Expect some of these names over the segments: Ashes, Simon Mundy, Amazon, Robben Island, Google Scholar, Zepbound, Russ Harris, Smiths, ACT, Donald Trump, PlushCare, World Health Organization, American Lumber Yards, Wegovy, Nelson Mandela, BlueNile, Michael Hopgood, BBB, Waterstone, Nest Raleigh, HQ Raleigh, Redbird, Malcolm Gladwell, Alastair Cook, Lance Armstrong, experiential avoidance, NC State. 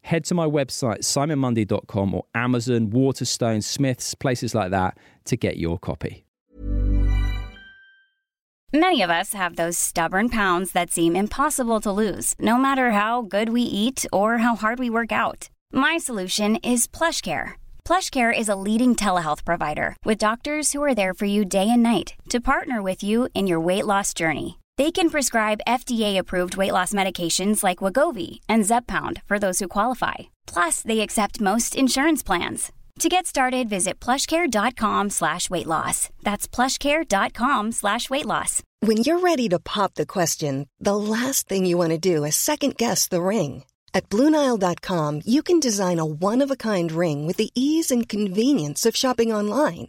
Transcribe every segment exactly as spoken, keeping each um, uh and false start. Head to my website, simon mundy dot com, or Amazon, Waterstone, Smiths, places like that, to get your copy. Many of us have those stubborn pounds that seem impossible to lose, no matter how good we eat or how hard we work out. My solution is PlushCare. PlushCare is a leading telehealth provider with doctors who are there for you day and night to partner with you in your weight loss journey. They can prescribe F D A-approved weight loss medications like Wegovy and Zepbound for those who qualify. Plus, they accept most insurance plans. To get started, visit plushcare.com slash weight loss. That's plushcare.com slash weight loss. When you're ready to pop the question, the last thing you want to do is second-guess the ring. At blue nile dot com, you can design a one-of-a-kind ring with the ease and convenience of shopping online.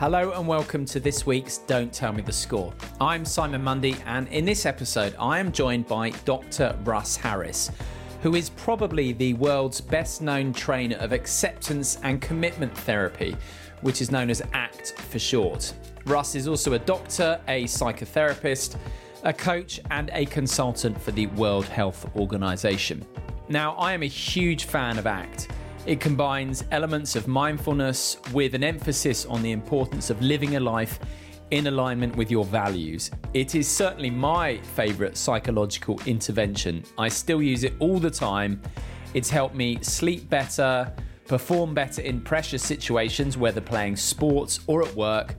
Hello and welcome to this week's Don't Tell Me The Score. I'm Simon Mundy, and in this episode I am joined by Doctor Russ Harris, who is probably the world's best known trainer of acceptance and commitment therapy, which is known as ACT for short. Russ is also a doctor, a psychotherapist, a coach and a consultant for the World Health Organization. Now, I am a huge fan of ACT. It combines elements of mindfulness with an emphasis on the importance of living a life in alignment with your values. It is certainly my favorite psychological intervention. I still use it all the time. It's helped me sleep better, perform better in pressure situations, whether playing sports or at work.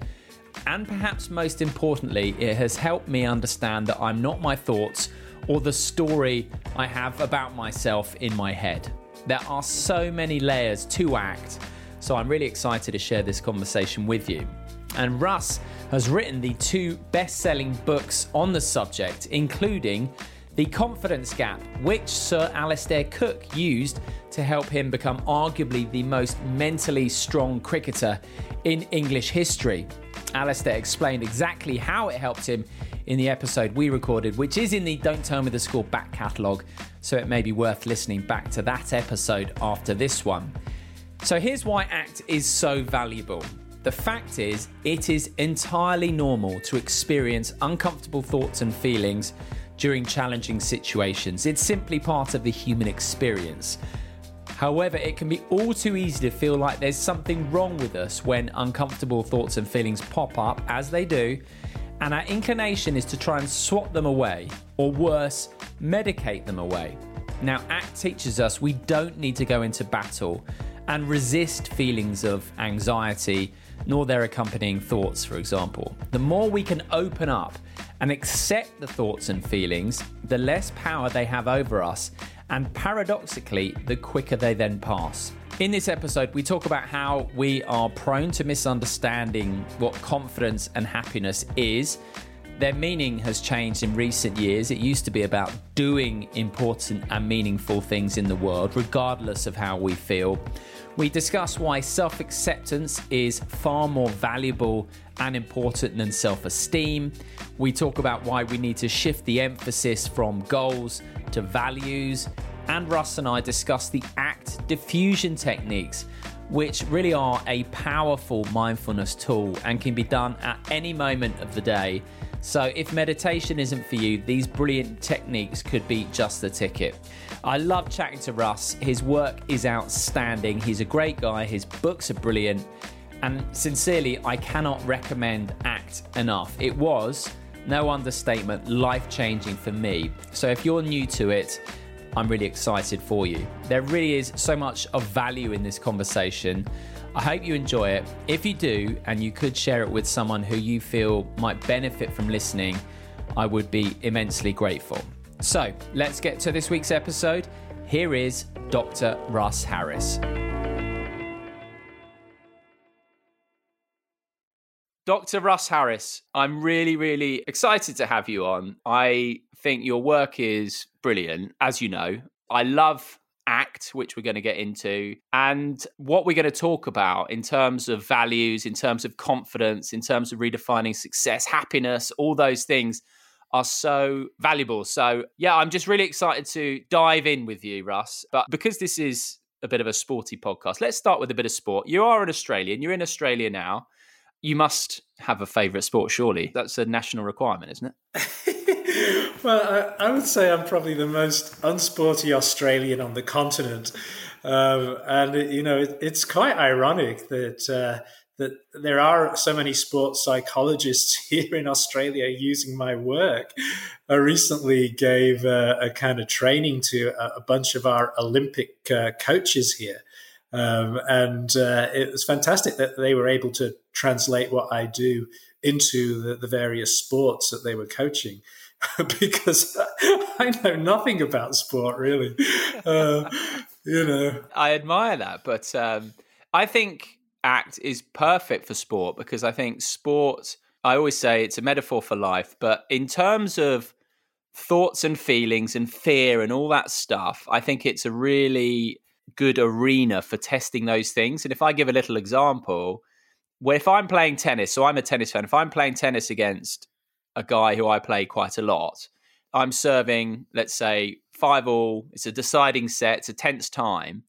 And perhaps most importantly, it has helped me understand that I'm not my thoughts or the story I have about myself in my head. There are so many layers to ACT, so I'm really excited to share this conversation with you. And Russ has written the two best-selling books on the subject, including The Confidence Gap, which Sir Alastair Cook used to help him become arguably the most mentally strong cricketer in English history. Alastair explained exactly how it helped him in the episode we recorded, which is in the Don't Tell Me The Score back catalogue, so it may be worth listening back to that episode after this one. So here's why ACT is so valuable. The fact is, it is entirely normal to experience uncomfortable thoughts and feelings during challenging situations. It's simply part of the human experience. However, it can be all too easy to feel like there's something wrong with us when uncomfortable thoughts and feelings pop up, as they do, and our inclination is to try and swat them away, or worse, medicate them away. Now, ACT teaches us we don't need to go into battle and resist feelings of anxiety, nor their accompanying thoughts, for example. The more we can open up and accept the thoughts and feelings, the less power they have over us, and paradoxically, the quicker they then pass. In this episode, we talk about how we are prone to misunderstanding what confidence and happiness is. Their meaning has changed in recent years. It used to be about doing important and meaningful things in the world, regardless of how we feel. We discuss why self-acceptance is far more valuable and important than self-esteem. We talk about why we need to shift the emphasis from goals to values. And Russ and I discuss the ACT diffusion techniques, which really are a powerful mindfulness tool and can be done at any moment of the day. So if meditation isn't for you, these brilliant techniques could be just the ticket. I love chatting to Russ. His work is outstanding. He's a great guy. His books are brilliant. And sincerely, I cannot recommend ACT enough. It was, no understatement, life-changing for me. So if you're new to it, I'm really excited for you. There really is so much of value in this conversation. I hope you enjoy it. If you do, and you could share it with someone who you feel might benefit from listening, I would be immensely grateful. So let's get to this week's episode. Here is Doctor Russ Harris. Doctor Russ Harris, I'm really, really excited to have you on. I think your work is brilliant, as you know. I love ACT, which we're going to get into, and what we're going to talk about in terms of values, in terms of confidence, in terms of redefining success, happiness, all those things are so valuable. So, yeah, I'm just really excited to dive in with you, Russ. But because this is a bit of a sporty podcast, let's start with a bit of sport. You are an Australian. You're in Australia now. You must have a favourite sport, surely. That's a national requirement, isn't it? Well, I, I would say I'm probably the most unsporty Australian on the continent. Um, and, you know, it, it's quite ironic that uh, that there are so many sports psychologists here in Australia using my work. I recently gave a, a kind of training to a, a bunch of our Olympic uh, coaches here. Um, and uh, it was fantastic that they were able to translate what I do into the, the various sports that they were coaching, because I know nothing about sport, really. Uh, you know, I admire that, but um, I think ACT is perfect for sport, because I think sport, I always say it's a metaphor for life, but in terms of thoughts and feelings and fear and all that stuff, I think it's a really good arena for testing those things. And if I give a little example, where if I'm playing tennis, so I'm a tennis fan, if I'm playing tennis against a guy who I play quite a lot, I'm serving, let's say, five all, it's a deciding set, it's a tense time.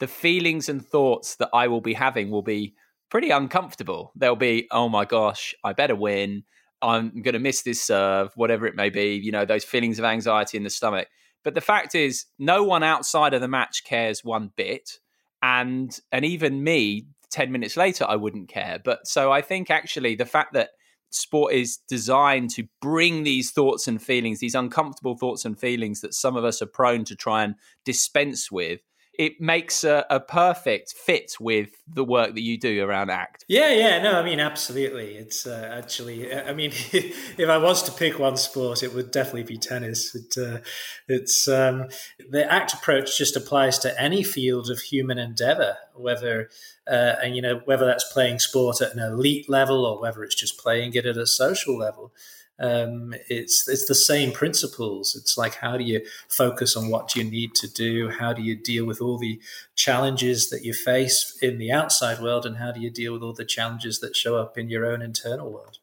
The feelings and thoughts that I will be having will be pretty uncomfortable. They'll be, oh my gosh, I better win, I'm going to miss this serve, whatever it may be, you know, those feelings of anxiety in the stomach. But the fact is, no one outside of the match cares one bit. And and even me, ten minutes later, I wouldn't care. But so I think actually the fact that sport is designed to bring these thoughts and feelings, these uncomfortable thoughts and feelings that some of us are prone to try and dispense with, it makes a, a perfect fit with the work that you do around ACT. Yeah, yeah, no, I mean, absolutely. It's uh, actually, I mean, if I was to pick one sport, it would definitely be tennis. It, uh, it's um, the ACT approach just applies to any field of human endeavor, whether uh, and you know whether that's playing sport at an elite level or whether it's just playing it at a social level. Um, it's it's the same principles. It's like, how do you focus on what you need to do? How do you deal with all the challenges that you face in the outside world, and how do you deal with all the challenges that show up in your own internal world?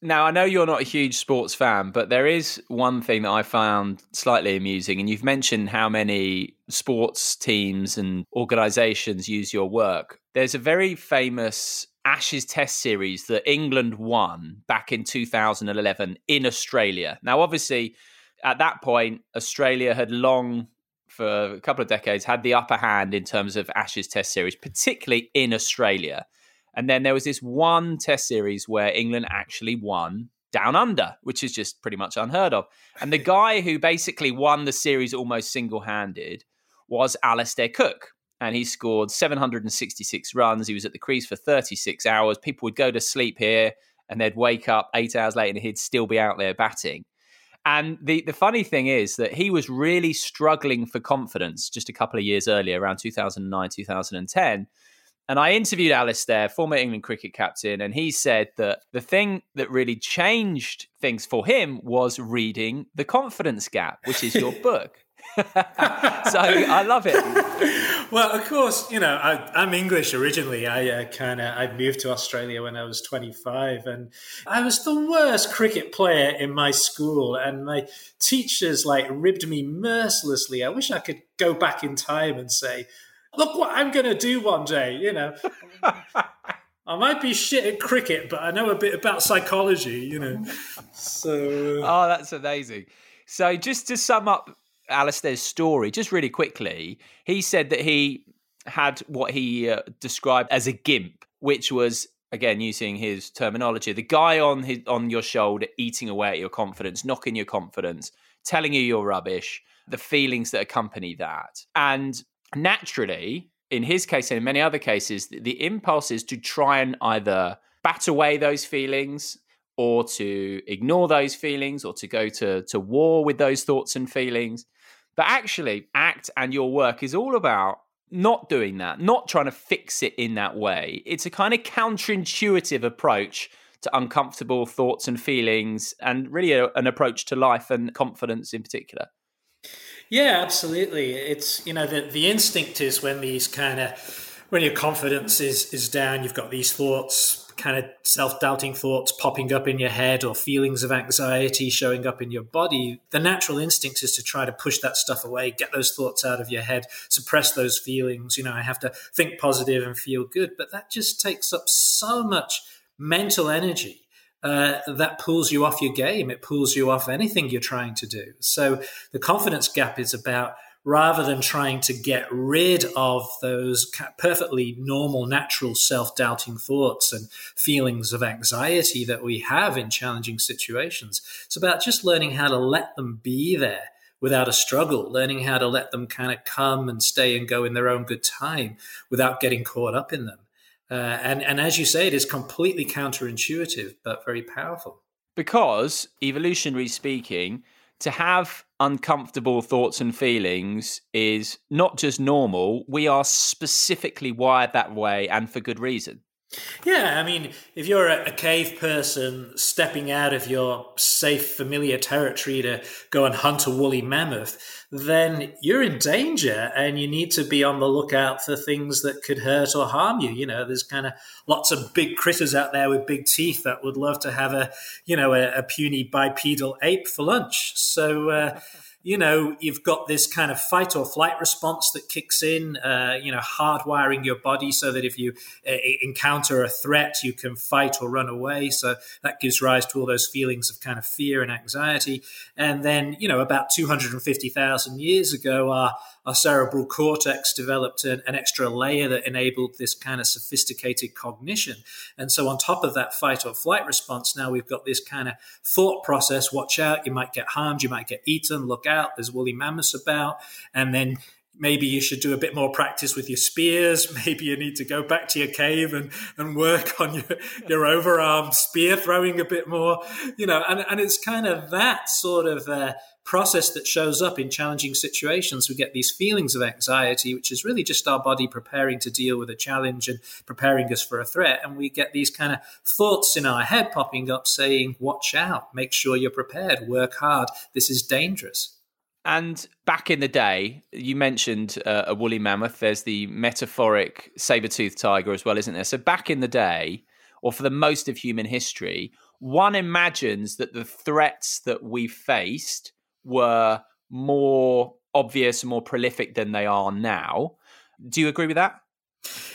Now, I know you're not a huge sports fan, but there is one thing that I found slightly amusing, and you've mentioned how many sports teams and organisations use your work. There's a very famous Ashes Test Series that England won back in two thousand eleven in Australia. Now, obviously, at that point, Australia had long, for a couple of decades, had the upper hand in terms of Ashes Test Series, particularly in Australia. And then there was this one Test Series where England actually won down under, which is just pretty much unheard of. And the guy who basically won the series almost single-handed was Alastair Cook. And he scored seven hundred sixty-six runs. He was at the crease for thirty-six hours. People would go to sleep here and they'd wake up eight hours later and he'd still be out there batting. And the, the funny thing is that he was really struggling for confidence just a couple of years earlier, around two thousand nine, two thousand ten. And I interviewed Alastair, former England cricket captain, and he said that the thing that really changed things for him was reading The Confidence Gap, which is your book. So I love it. Well, of course, you know, I, I'm English originally. I uh, kind of I moved to Australia when I was twenty-five, and I was the worst cricket player in my school, and my teachers like ribbed me mercilessly. I wish I could go back in time and say, "Look what I'm going to do one day," you know. I might be shit at cricket, but I know a bit about psychology, you know. So uh... oh, that's amazing. So just to sum up Alastair's story just really quickly, he said that he had what he uh, described as a gimp, which was, again, using his terminology, the guy on his on your shoulder eating away at your confidence, knocking your confidence, telling you you're rubbish, the feelings that accompany that. And naturally, in his case and in many other cases, the impulse is to try and either bat away those feelings or to ignore those feelings or to go to, to war with those thoughts and feelings. But actually, ACT and your work is all about not doing that, not trying to fix it in that way. It's a kind of counterintuitive approach to uncomfortable thoughts and feelings, and really a, an approach to life and confidence in particular. Yeah, absolutely. It's, you know, the, the instinct is when these kind of, when your confidence is, is down, you've got these thoughts, kind of self-doubting thoughts popping up in your head or feelings of anxiety showing up in your body, the natural instinct is to try to push that stuff away, get those thoughts out of your head, suppress those feelings. You know, I have to think positive and feel good. But that just takes up so much mental energy uh, that pulls you off your game. It pulls you off anything you're trying to do. So the confidence gap is about, rather than trying to get rid of those perfectly normal, natural self-doubting thoughts and feelings of anxiety that we have in challenging situations, it's about just learning how to let them be there without a struggle, learning how to let them kind of come and stay and go in their own good time without getting caught up in them. Uh, and, and as you say, it is completely counterintuitive, but very powerful. Because, evolutionary speaking, to have uncomfortable thoughts and feelings is not just normal. We are specifically wired that way and for good reason. Yeah, I mean, if you're a cave person stepping out of your safe, familiar territory to go and hunt a woolly mammoth, then you're in danger and you need to be on the lookout for things that could hurt or harm you. You know, there's kind of lots of big critters out there with big teeth that would love to have a, you know, a, a puny bipedal ape for lunch. So, uh, you know, you've got this kind of fight or flight response that kicks in, uh, you know, hardwiring your body so that if you uh, encounter a threat, you can fight or run away. So that gives rise to all those feelings of kind of fear and anxiety. And then, you know, about two hundred fifty thousand years ago, our, our cerebral cortex developed an, an extra layer that enabled this kind of sophisticated cognition. And so on top of that fight or flight response, now we've got this kind of thought process: watch out, you might get harmed, you might get eaten, look out. Out, there's woolly mammoths about, and then maybe you should do a bit more practice with your spears. Maybe you need to go back to your cave and, and work on your, your overarm spear throwing a bit more, you know, and, and it's kind of that sort of uh, process that shows up in challenging situations. We get these feelings of anxiety, which is really just our body preparing to deal with a challenge and preparing us for a threat. And we get these kind of thoughts in our head popping up saying, watch out, make sure you're prepared, work hard, this is dangerous. And back in the day, you mentioned uh, a woolly mammoth. There's the metaphoric saber-toothed tiger as well, isn't there? So back in the day, or for the most of human history, one imagines that the threats that we faced were more obvious and more prolific than they are now. Do you agree with that?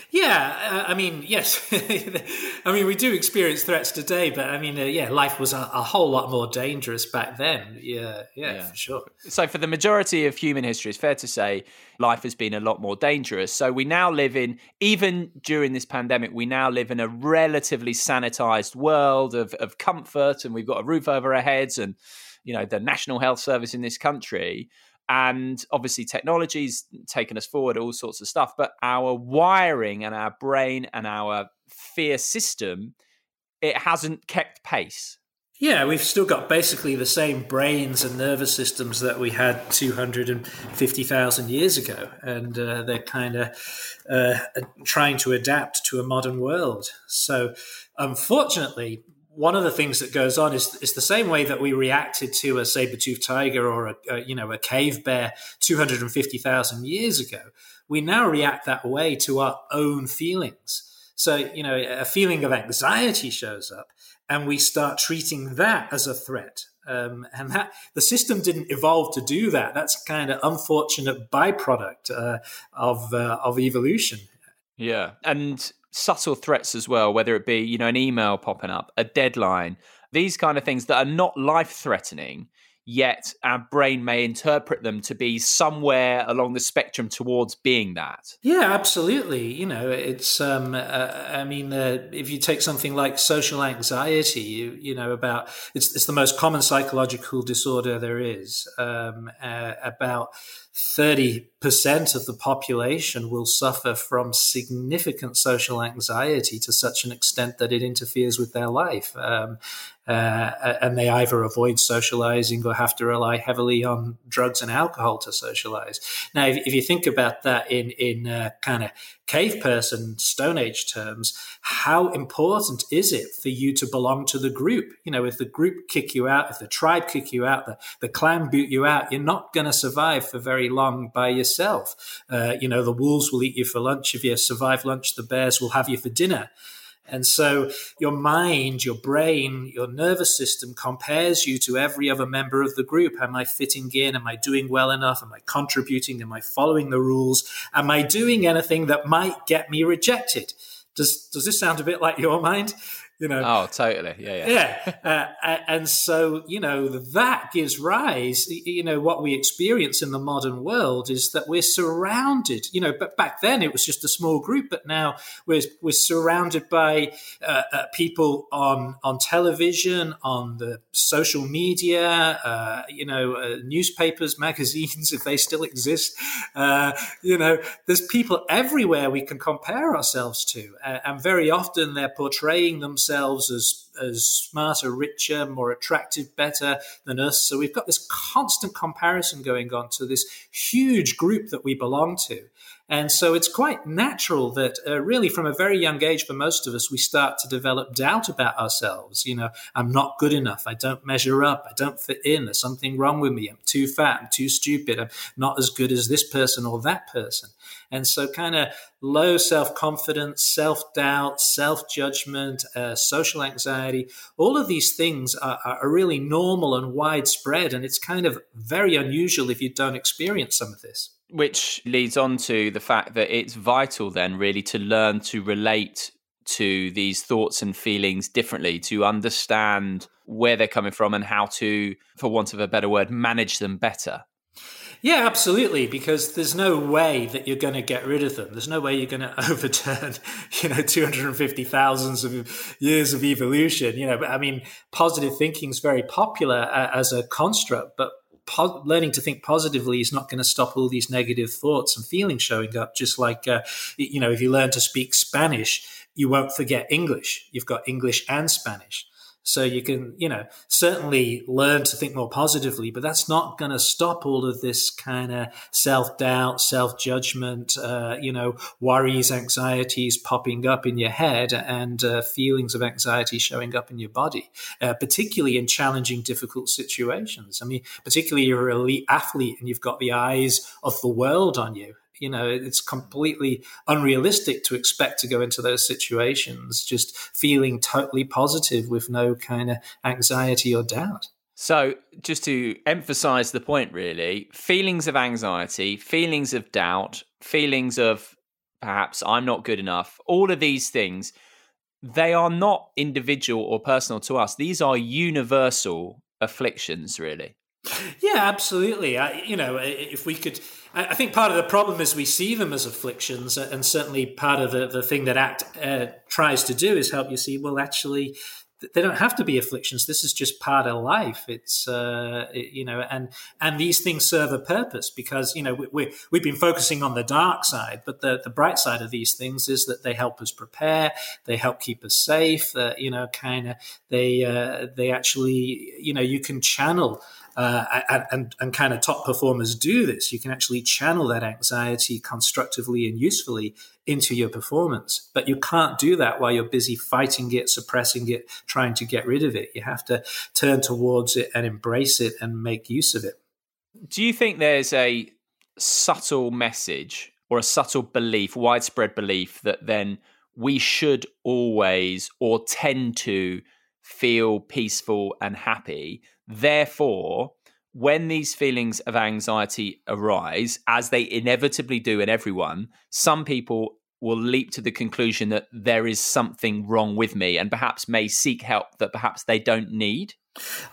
Yeah, I mean, yes. I mean, we do experience threats today, but I mean, uh, yeah, life was a, a whole lot more dangerous back then. Yeah, yeah, yeah, for sure. So for the majority of human history, it's fair to say life has been a lot more dangerous. So we now live in, even during this pandemic, we now live in a relatively sanitized world of, of comfort, and we've got a roof over our heads and, you know, the National Health Service in this country. And obviously technology's taken us forward, all sorts of stuff, but our wiring and our brain and our fear system, it hasn't kept pace. Yeah, we've still got basically the same brains and nervous systems that we had two hundred fifty thousand years ago. And uh, they're kind of uh, trying to adapt to a modern world. So unfortunately, one of the things that goes on is, is the same way that we reacted to a saber-toothed tiger or a, a you know a cave bear two hundred fifty thousand years ago. We now react that way to our own feelings. So, you know, a feeling of anxiety shows up and we start treating that as a threat. Um, and that the system didn't evolve to do that. That's kind of unfortunate byproduct uh, of uh, of evolution. Yeah, and subtle threats as well, whether it be, you know, an email popping up, a deadline, these kind of things that are not life-threatening, yet our brain may interpret them to be somewhere along the spectrum towards being that. Yeah, absolutely. You know, it's, um, uh, I mean, uh, if you take something like social anxiety, you, you know, about, it's, it's the most common psychological disorder there is, um, uh, about thirty percent of the population will suffer from significant social anxiety to such an extent that it interferes with their life. Um, uh, and they either avoid socializing or have to rely heavily on drugs and alcohol to socialize. Now, if, if you think about that in, in uh, kind of cave person, Stone Age terms, how important is it for you to belong to the group? You know, if the group kick you out, if the tribe kick you out, the, the clan boot you out, you're not going to survive for very long by yourself. Uh, you know, the wolves will eat you for lunch. If you survive lunch, the bears will have you for dinner. And so your mind, your brain, your nervous system compares you to every other member of the group. Am I fitting in? Am I doing well enough? Am I contributing? Am I following the rules? Am I doing anything that might get me rejected? Does does this sound a bit like your mind? You know, oh, totally. Yeah, yeah. yeah. Uh, and so, you know, that gives rise, you know, what we experience in the modern world is that we're surrounded, you know, but back then it was just a small group, but now we're we're surrounded by uh, uh, people on, on television, on the social media, uh, you know, uh, newspapers, magazines, if they still exist. Uh, you know, there's people everywhere we can compare ourselves to. Uh, and very often they're portraying themselves themselves as as smarter, richer, more attractive, better than us. So we've got this constant comparison going on to this huge group that we belong to. And so it's quite natural that uh, really from a very young age for most of us, we start to develop doubt about ourselves. You know, I'm not good enough. I don't measure up. I don't fit in. There's something wrong with me. I'm too fat. I'm too stupid. I'm not as good as this person or that person. And so kind of low self-confidence, self-doubt, self-judgment, uh, social anxiety, all of these things are, are really normal and widespread, and it's kind of very unusual if you don't experience some of this. Which leads on to the fact that it's vital then really to learn to relate to these thoughts and feelings differently, to understand where they're coming from and how to, for want of a better word, manage them better. Yeah, absolutely, because there's no way that you're going to get rid of them. There's no way you're going to overturn, you know, two hundred fifty thousand of years of evolution. You know, but I mean, positive thinking is very popular uh, as a construct, but po- learning to think positively is not going to stop all these negative thoughts and feelings showing up. Just like, uh, you know, if you learn to speak Spanish, you won't forget English. You've got English and Spanish. So you can, you know, certainly learn to think more positively, but that's not going to stop all of this kind of self-doubt, self-judgment, uh, you know, worries, anxieties popping up in your head and uh, feelings of anxiety showing up in your body, uh, particularly in challenging, difficult situations. I mean, particularly if you're an elite athlete and you've got the eyes of the world on you. You know, it's completely unrealistic to expect to go into those situations just feeling totally positive with no kind of anxiety or doubt. So just to emphasize the point, really, feelings of anxiety, feelings of doubt, feelings of perhaps I'm not good enough, all of these things, they are not individual or personal to us. These are universal afflictions, really. Yeah, absolutely. I, you know, if we could... I think part of the problem is we see them as afflictions, and certainly part of the, the thing that ACT uh, tries to do is help you see, well, actually, they don't have to be afflictions. This is just part of life. It's, uh, it, you know, and and these things serve a purpose because, you know, we, we, we've been focusing on the dark side, but the, the bright side of these things is that they help us prepare, they help keep us safe, uh, you know, kind of, they, uh, they actually, you know, you can channel Uh, and, and kind of top performers do this. You can actually channel that anxiety constructively and usefully into your performance. But you can't do that while you're busy fighting it, suppressing it, trying to get rid of it. You have to turn towards it and embrace it and make use of it. Do you think there's a subtle message or a subtle belief, widespread belief, that then we should always or tend to feel peaceful and happy? Therefore, when these feelings of anxiety arise, as they inevitably do in everyone, some people will leap to the conclusion that there is something wrong with me and perhaps may seek help that perhaps they don't need.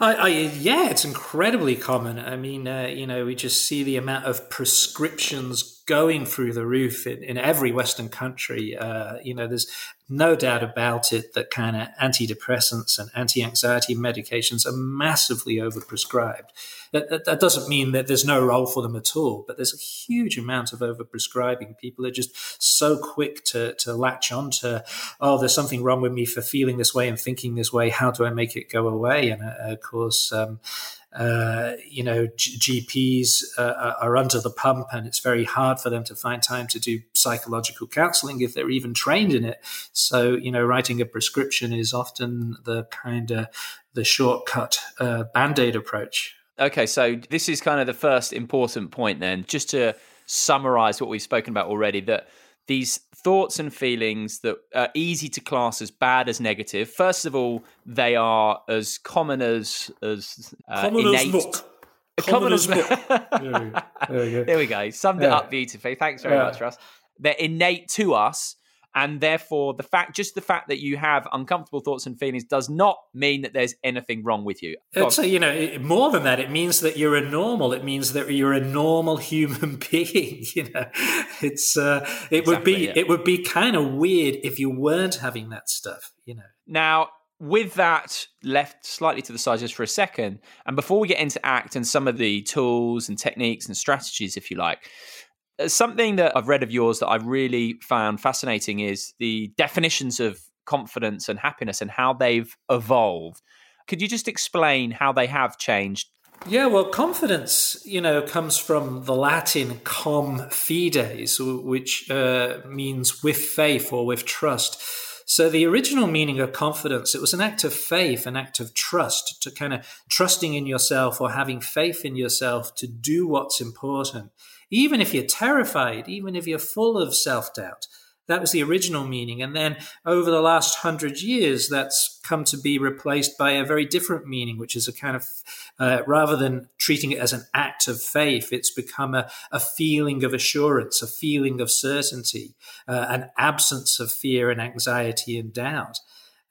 I, I, yeah, it's incredibly common. I mean, uh, you know, we just see the amount of prescriptions going through the roof in, in every Western country. Uh, you know, there's no doubt about it that kind of antidepressants and anti-anxiety medications are massively overprescribed. That, that, that doesn't mean that there's no role for them at all, but there's a huge amount of overprescribing. People are just so quick to, to latch on to, oh, there's something wrong with me for feeling this way and thinking this way. How do I make it go away? And uh, of course, um, uh, you know, G- GPs uh, are under the pump, and it's very hard for them to find time to do psychological counseling if they're even trained in it. So, you know, writing a prescription is often the kind of the shortcut uh, Band-Aid approach. Okay, so this is kind of the first important point then, just to summarize what we've spoken about already, that these thoughts and feelings that are easy to class as bad as negative, first of all, they are as common as, as uh, common innate. As look. Common, common as look. There we go. There we go. Summed yeah. it up beautifully. Thanks very yeah. much, Russ. They're innate to us. And therefore, the fact, just the fact that you have uncomfortable thoughts and feelings does not mean that there's anything wrong with you. So, you know, more than that, it means that you're a normal. It means that you're a normal human being. You know, it's uh, it exactly, would be yeah. it would be kind of weird if you weren't having that stuff. You know. Now, with that left slightly to the side just for a second, and before we get into ACT and some of the tools and techniques and strategies, if you like. Something that I've read of yours that I really found fascinating is the definitions of confidence and happiness and how they've evolved. Could you just explain how they have changed? Yeah, well, confidence, you know, comes from the Latin "com fides," which uh, means with faith or with trust. So the original meaning of confidence, it was an act of faith, an act of trust, to kind of trusting in yourself or having faith in yourself to do what's important. Even if you're terrified, even if you're full of self-doubt, that was the original meaning. And then over the last hundred years, that's come to be replaced by a very different meaning, which is a kind of, uh, rather than treating it as an act of faith, it's become a, a feeling of assurance, a feeling of certainty, uh, an absence of fear and anxiety and doubt.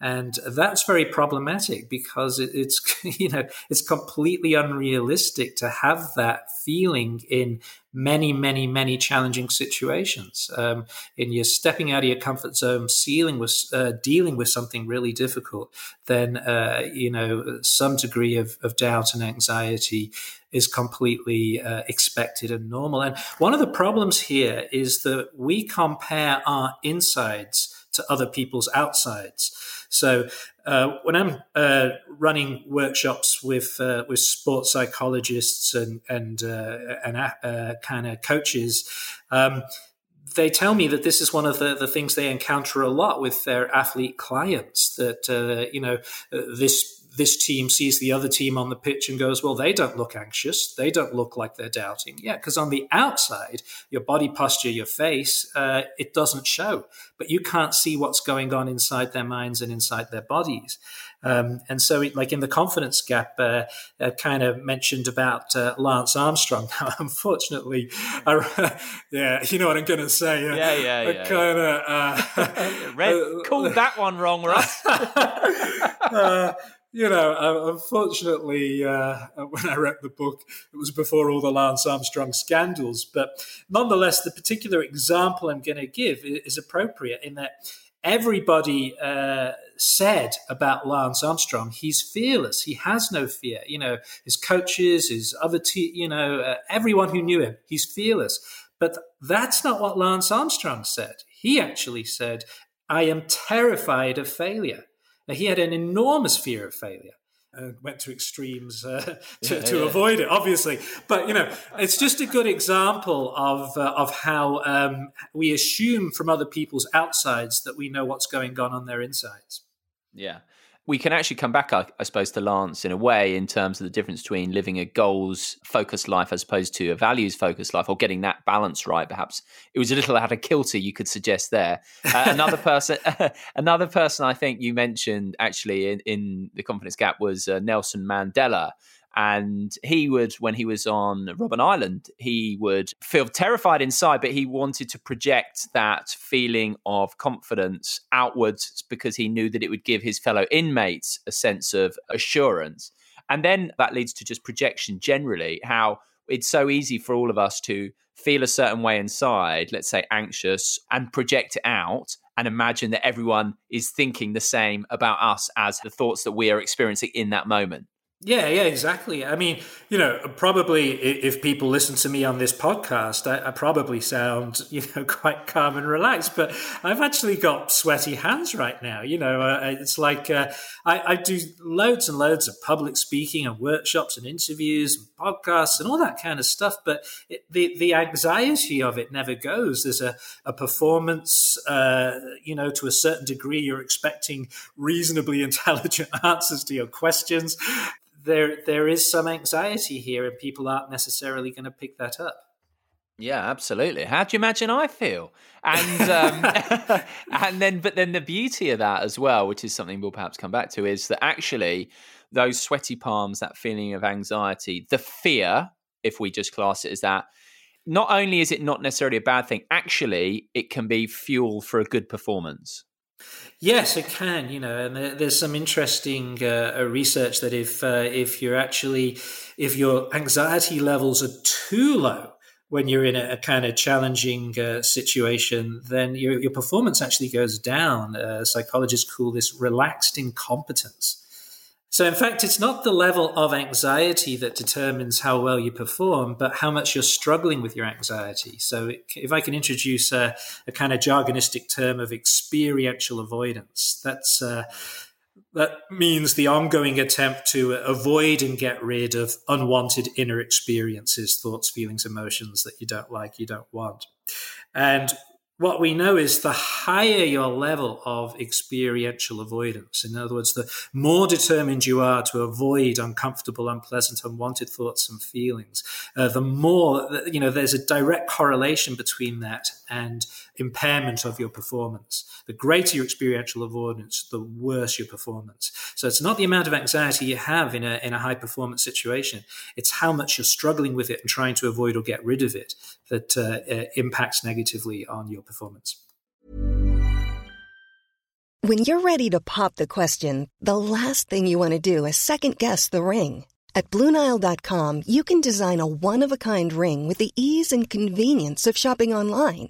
And that's very problematic because it's, you know, it's completely unrealistic to have that feeling in many, many, many challenging situations. Um, and you're stepping out of your comfort zone, dealing with, uh, dealing with something really difficult, then, uh, you know, some degree of, of doubt and anxiety is completely uh, expected and normal. And one of the problems here is that we compare our insides to other people's outsides. So uh, when I'm uh, running workshops with uh, with sports psychologists and and uh, and uh, kind of coaches, um, they tell me that this is one of the, the things they encounter a lot with their athlete clients. That uh, you know this. This team sees the other team on the pitch and goes, well, they don't look anxious. They don't look like they're doubting. Yeah, because on the outside, your body posture, your face, uh, it doesn't show. But you can't see what's going on inside their minds and inside their bodies. Um, and so, it, like in the confidence gap, uh, I kind of mentioned about uh, Lance Armstrong. Now, unfortunately, I, yeah, you know what I'm going to say. Uh, yeah, yeah, yeah. Kind of uh, Red uh, called that one wrong, Russ. uh, You know, unfortunately, uh, when I wrote the book, it was before all the Lance Armstrong scandals. But nonetheless, the particular example I'm going to give is appropriate in that everybody uh, said about Lance Armstrong, he's fearless. He has no fear. You know, his coaches, his other team, you know, uh, everyone who knew him, he's fearless. But that's not what Lance Armstrong said. He actually said, I am terrified of failure. Now, he had an enormous fear of failure and went to extremes uh, to, yeah, to yeah. avoid it, obviously. But, you know, it's just a good example of uh, of how um, we assume from other people's outsides that we know what's going on on their insides. Yeah. We can actually come back, I, I suppose, to Lance in a way in terms of the difference between living a goals-focused life as opposed to a values-focused life, or getting that balance right, perhaps. It was a little out of kilter, you could suggest there. Uh, another person another person I think you mentioned, actually, in, in the Confidence Gap was uh, Nelson Mandela. And he would, when he was on Robben Island, he would feel terrified inside, but he wanted to project that feeling of confidence outwards because he knew that it would give his fellow inmates a sense of assurance. And then that leads to just projection generally, how it's so easy for all of us to feel a certain way inside, let's say anxious, and project it out and imagine that everyone is thinking the same about us as the thoughts that we are experiencing in that moment. Yeah, yeah, exactly. I mean, you know, probably if people listen to me on this podcast, I, I probably sound, you know, quite calm and relaxed, but I've actually got sweaty hands right now. You know, uh, it's like uh, I, I do loads and loads of public speaking and workshops and interviews and podcasts and all that kind of stuff, but it, the, the anxiety of it never goes. There's a, a performance, uh, you know, to a certain degree, you're expecting reasonably intelligent answers to your questions. There, there is some anxiety here, and people aren't necessarily going to pick that up. Yeah, absolutely. How do you imagine I feel? And um, and then, but then the beauty of that as well, which is something we'll perhaps come back to, is that actually those sweaty palms, that feeling of anxiety, the fear, if we just class it as that, not only is it not necessarily a bad thing, actually it can be fuel for a good performance. Yes, it can, you know, and there's some interesting uh, research that if uh, if you're actually, if your anxiety levels are too low when you're in a, a kind of challenging uh, situation, then your, your performance actually goes down. Uh, psychologists call this relaxed incompetence. So, in fact, it's not the level of anxiety that determines how well you perform, but how much you're struggling with your anxiety. So if I can introduce a, a kind of jargonistic term of experiential avoidance, that's uh, that means the ongoing attempt to avoid and get rid of unwanted inner experiences, thoughts, feelings, emotions that you don't like, you don't want. And what we know is the higher your level of experiential avoidance, in other words, the more determined you are to avoid uncomfortable, unpleasant, unwanted thoughts and feelings, uh, the more, you know, there's a direct correlation between that and impairment of your performance. The greater your experiential avoidance, the worse your performance. So it's not the amount of anxiety you have in a in a high performance situation. It's how much you're struggling with it and trying to avoid or get rid of it that uh, uh, impacts negatively on your performance. When you're ready to pop the question, the last thing you want to do is second guess the ring. At Blue Nile dot com, you can design a one-of-a-kind ring with the ease and convenience of shopping online.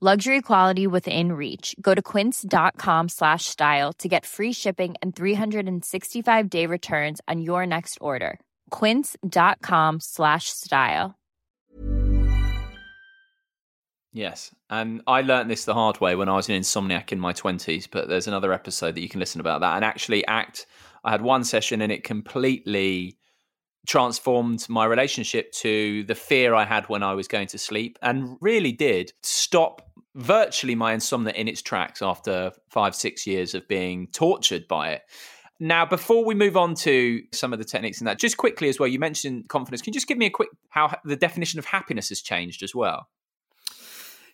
Luxury quality within reach. Go to quince.com slash style to get free shipping and three hundred sixty-five day returns on your next order. Quince.com slash style. Yes, and I learned this the hard way when I was an insomniac in my twenties, but there's another episode that you can listen about that. And actually, A C T, I had one session and it completely transformed my relationship to the fear I had when I was going to sleep, and really did stop virtually my insomnia in its tracks after five, six years of being tortured by it. Now, before we move on to some of the techniques in that, just quickly as well, you mentioned confidence. Can you just give me a quick, how the definition of happiness has changed as well?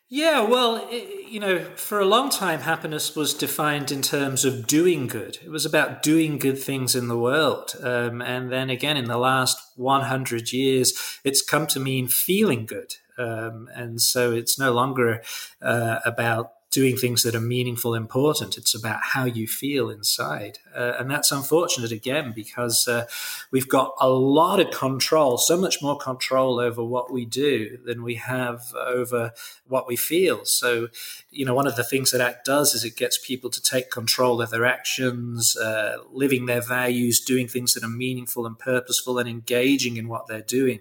Yeah, well, it, you know, for a long time, happiness was defined in terms of doing good. It was about doing good things in the world. Um, and then again, in the last one hundred years, it's come to mean feeling good. Um, and so it's no longer uh, about doing things that are meaningful, important. It's about how you feel inside. Uh, and that's unfortunate, again, because uh, we've got a lot of control, so much more control over what we do than we have over what we feel. So, you know, one of the things that ACT does is it gets people to take control of their actions, uh, living their values, doing things that are meaningful and purposeful and engaging in what they're doing,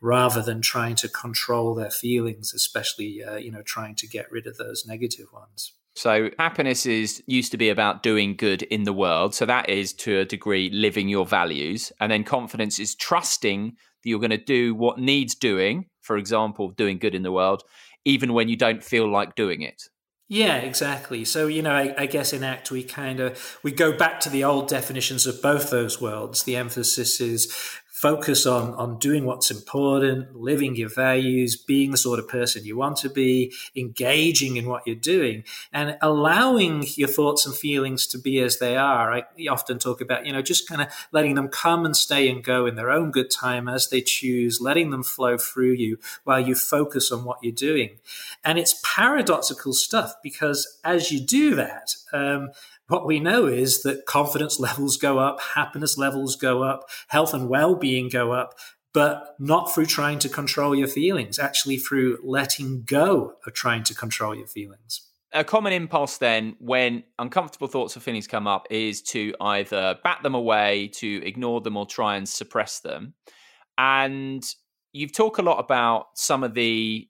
rather than trying to control their feelings, especially, uh, you know, trying to get rid of those negative ones. So happiness is used to be about doing good in the world. So that is, to a degree, living your values. And then confidence is trusting that you're going to do what needs doing, for example, doing good in the world, even when you don't feel like doing it. Yeah, exactly. So, you know, I, I guess in ACT, we kind of, we go back to the old definitions of both those worlds. The emphasis is focus on, on doing what's important, living your values, being the sort of person you want to be, engaging in what you're doing, and allowing your thoughts and feelings to be as they are. I often talk about, you know, just kind of letting them come and stay and go in their own good time as they choose, letting them flow through you while you focus on what you're doing. And it's paradoxical stuff, because as you do that, um, what we know is that confidence levels go up, happiness levels go up, health and well-being go up, but not through trying to control your feelings, actually through letting go of trying to control your feelings. A common impulse then, when uncomfortable thoughts or feelings come up, is to either bat them away, to ignore them, or try and suppress them. And you've talked a lot about some of the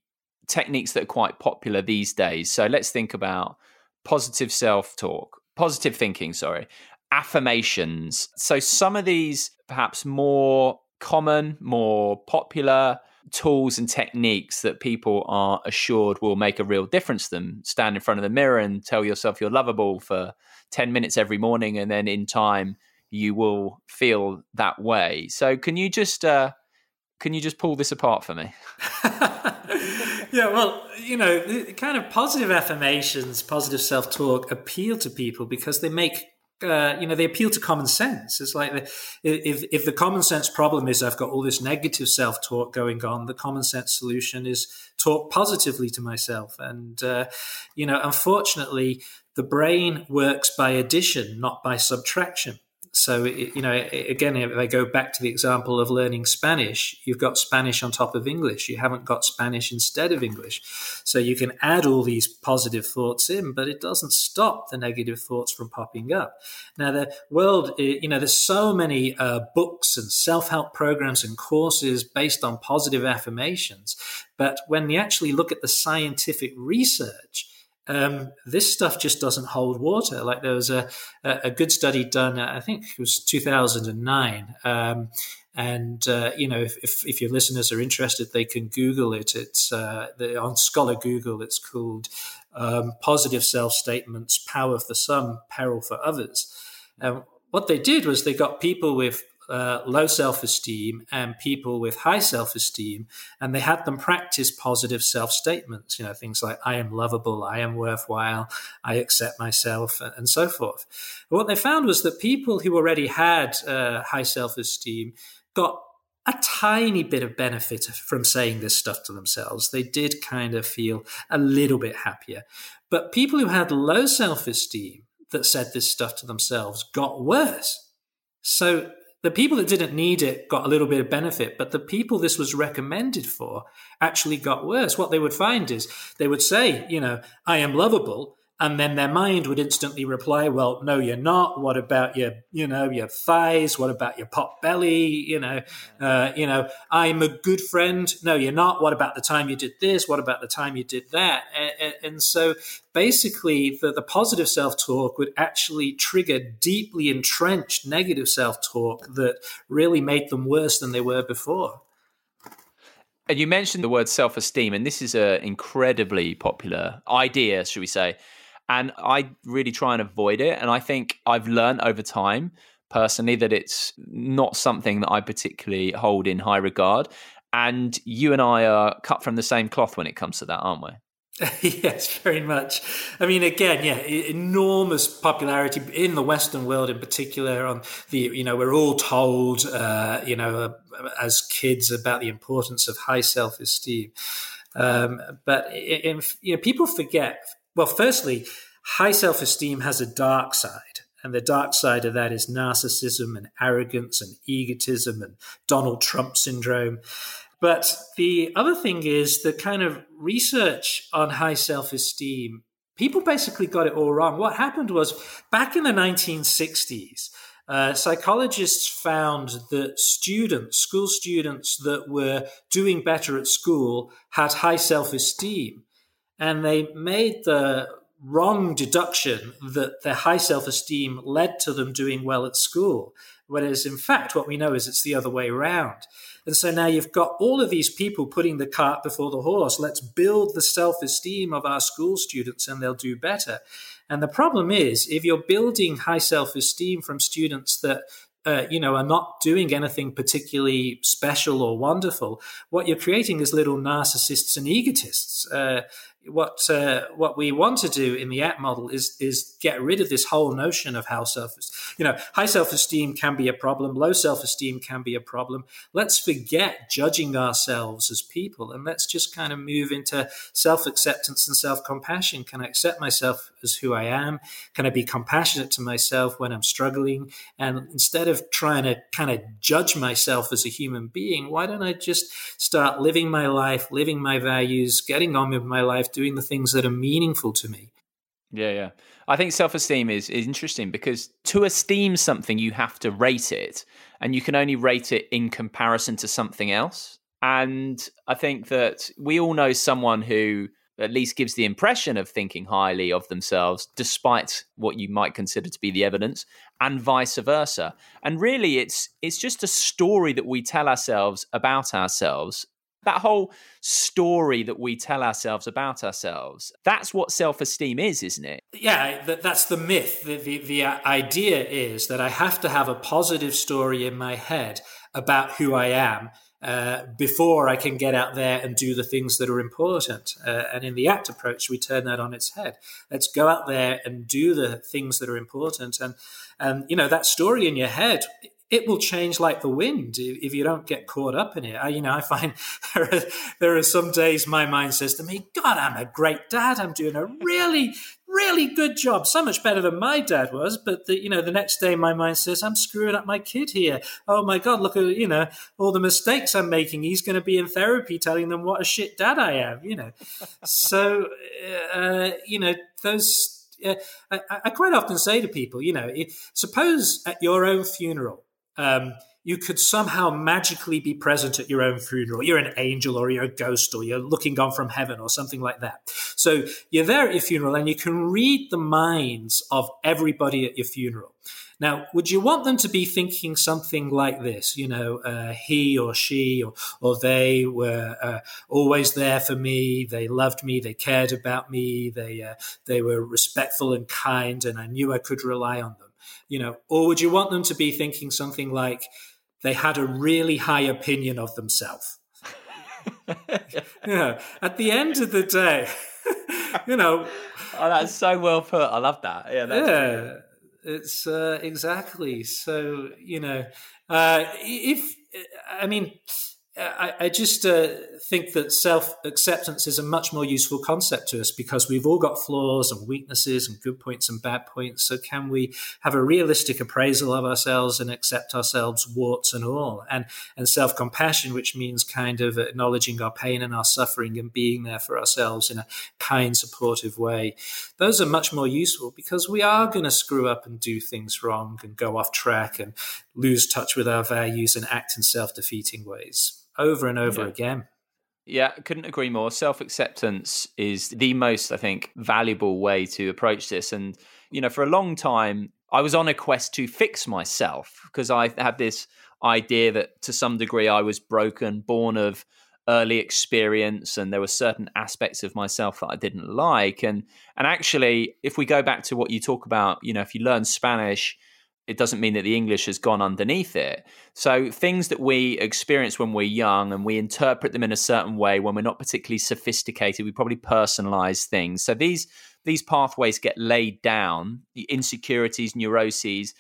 techniques that are quite popular these days. So let's think about positive self-talk. Positive thinking, sorry, affirmations. So some of these perhaps more common, more popular tools and techniques that people are assured will make a real difference to them. Stand in front of the mirror and tell yourself you're lovable for ten minutes every morning, and then in time you will feel that way. So can you just uh, can you just pull this apart for me? Yeah, well, you know, kind of positive affirmations, positive self-talk appeal to people because they make, uh, you know, they appeal to common sense. It's like the, if if the common sense problem is I've got all this negative self-talk going on, the common sense solution is talk positively to myself. And, uh, you know, unfortunately, the brain works by addition, not by subtraction. So, you know, again, if I go back to the example of learning Spanish, you've got Spanish on top of English. You haven't got Spanish instead of English. So you can add all these positive thoughts in, but it doesn't stop the negative thoughts from popping up. Now, the world, you know, there's so many uh, books and self-help programs and courses based on positive affirmations. But when we actually look at the scientific research, Um, this stuff just doesn't hold water. Like there was a, a good study done, I think it was two thousand nine. Um, and, uh, you know, if, if, if your listeners are interested, they can Google it. It's uh, the, on Scholar Google, it's called um, Positive Self-Statements, Power for Some, Peril for Others. Um, what they did was they got people with Uh, low self-esteem and people with high self-esteem, and they had them practice positive self-statements, you know, things like I am lovable, I am worthwhile, I accept myself, and so forth. But what they found was that people who already had uh, high self-esteem got a tiny bit of benefit from saying this stuff to themselves. They did kind of feel a little bit happier. But people who had low self-esteem that said this stuff to themselves got worse. So the people that didn't need it got a little bit of benefit, but the people this was recommended for actually got worse. What they would find is they would say, you know, I am lovable, and then their mind would instantly reply, well, no, you're not. What about your, you know, your thighs? What about your pot belly? You know, uh, you know, I'm a good friend. No, you're not. What about the time you did this? What about the time you did that? And, and so basically the, the positive self-talk would actually trigger deeply entrenched negative self-talk that really made them worse than they were before. And you mentioned the word self-esteem, and this is an incredibly popular idea, should we say. And I really try and avoid it. And I think I've learned over time, personally, that it's not something that I particularly hold in high regard. And you and I are cut from the same cloth when it comes to that, aren't we? Yes, very much. I mean, again, yeah, enormous popularity in the Western world in particular. On the, you know, we're all told, uh, you know, uh, as kids about the importance of high self-esteem. Um, but, in, you know, people forget, well, firstly, high self-esteem has a dark side. And the dark side of that is narcissism and arrogance and egotism and Donald Trump syndrome. But the other thing is the kind of research on high self-esteem. People basically got it all wrong. What happened was back in the nineteen sixties, uh, psychologists found that students, school students that were doing better at school had high self-esteem. And they made the wrong deduction that their high self-esteem led to them doing well at school, whereas in fact what we know is it's the other way around. And so now you've got all of these people putting the cart before the horse. Let's build the self-esteem of our school students and they'll do better. And the problem is, if you're building high self-esteem from students that Uh, you know, are not doing anything particularly special or wonderful, what you're creating is little narcissists and egotists. Uh, what uh, what we want to do in the A C T model is is get rid of this whole notion of how self, you know, high self-esteem can be a problem, low self-esteem can be a problem. Let's forget judging ourselves as people, and let's just kind of move into self-acceptance and self-compassion. Can I accept myself as who I am? Can I be compassionate to myself when I'm struggling? And instead of trying to kind of judge myself as a human being, why don't I just start living my life, living my values, getting on with my life, doing the things that are meaningful to me? Yeah, yeah. I think self-esteem is, is interesting because to esteem something, you have to rate it, and you can only rate it in comparison to something else. And I think that we all know someone who at least gives the impression of thinking highly of themselves, despite what you might consider to be the evidence, and vice versa. And really, it's it's just a story that we tell ourselves about ourselves. That whole story that we tell ourselves about ourselves, that's what self-esteem is, isn't it? Yeah, that's the myth. The, the, the idea is that I have to have a positive story in my head about who I am Uh, before I can get out there and do the things that are important. Uh, and in the A C T approach, we turn that on its head. Let's go out there and do the things that are important. And, and you know, that story in your head, it will change like the wind if you don't get caught up in it. I, you know, I find there are, there are some days my mind says to me, God, I'm a great dad. I'm doing a really really good job, so much better than my dad was. But, the, you know, the next day my mind says, I'm screwing up my kid here. Oh, my God, look at, you know, all the mistakes I'm making. He's going to be in therapy telling them what a shit dad I am, you know. So, uh, you know, those uh, I, I quite often say to people, you know, if, suppose at your own funeral, um, you could somehow magically be present at your own funeral. You're an angel or you're a ghost or you're looking on from heaven or something like that. So you're there at your funeral and you can read the minds of everybody at your funeral. Now, would you want them to be thinking something like this? You know, uh, he or she or, or they were uh, always there for me. They loved me. They cared about me. They, uh, they were respectful and kind, and I knew I could rely on them. You know, or would you want them to be thinking something like, they had a really high opinion of themselves? You know, at the end of the day, you know. Oh, that's so well put. I love that. Yeah, that's yeah, it's uh, exactly. So, you know, uh, if, I mean, I, I just uh, think that self-acceptance is a much more useful concept to us because we've all got flaws and weaknesses and good points and bad points. So can we have a realistic appraisal of ourselves and accept ourselves, warts and all? And and self-compassion, which means kind of acknowledging our pain and our suffering and being there for ourselves in a kind, supportive way. Those are much more useful because we are going to screw up and do things wrong and go off track and lose touch with our values and act in self-defeating ways. Over and over yeah. again. Yeah, couldn't agree more. Self-acceptance is the most, I think, valuable way to approach this. And, you know, for a long time, I was on a quest to fix myself because I had this idea that to some degree I was broken, born of early experience, and there were certain aspects of myself that I didn't like. And, and actually, if we go back to what you talk about, you know, if you learn Spanish, it doesn't mean that the English has gone underneath it. So things that we experience when we're young and we interpret them in a certain way when we're not particularly sophisticated, we probably personalize things. So these these pathways get laid down, the insecurities, neuroses,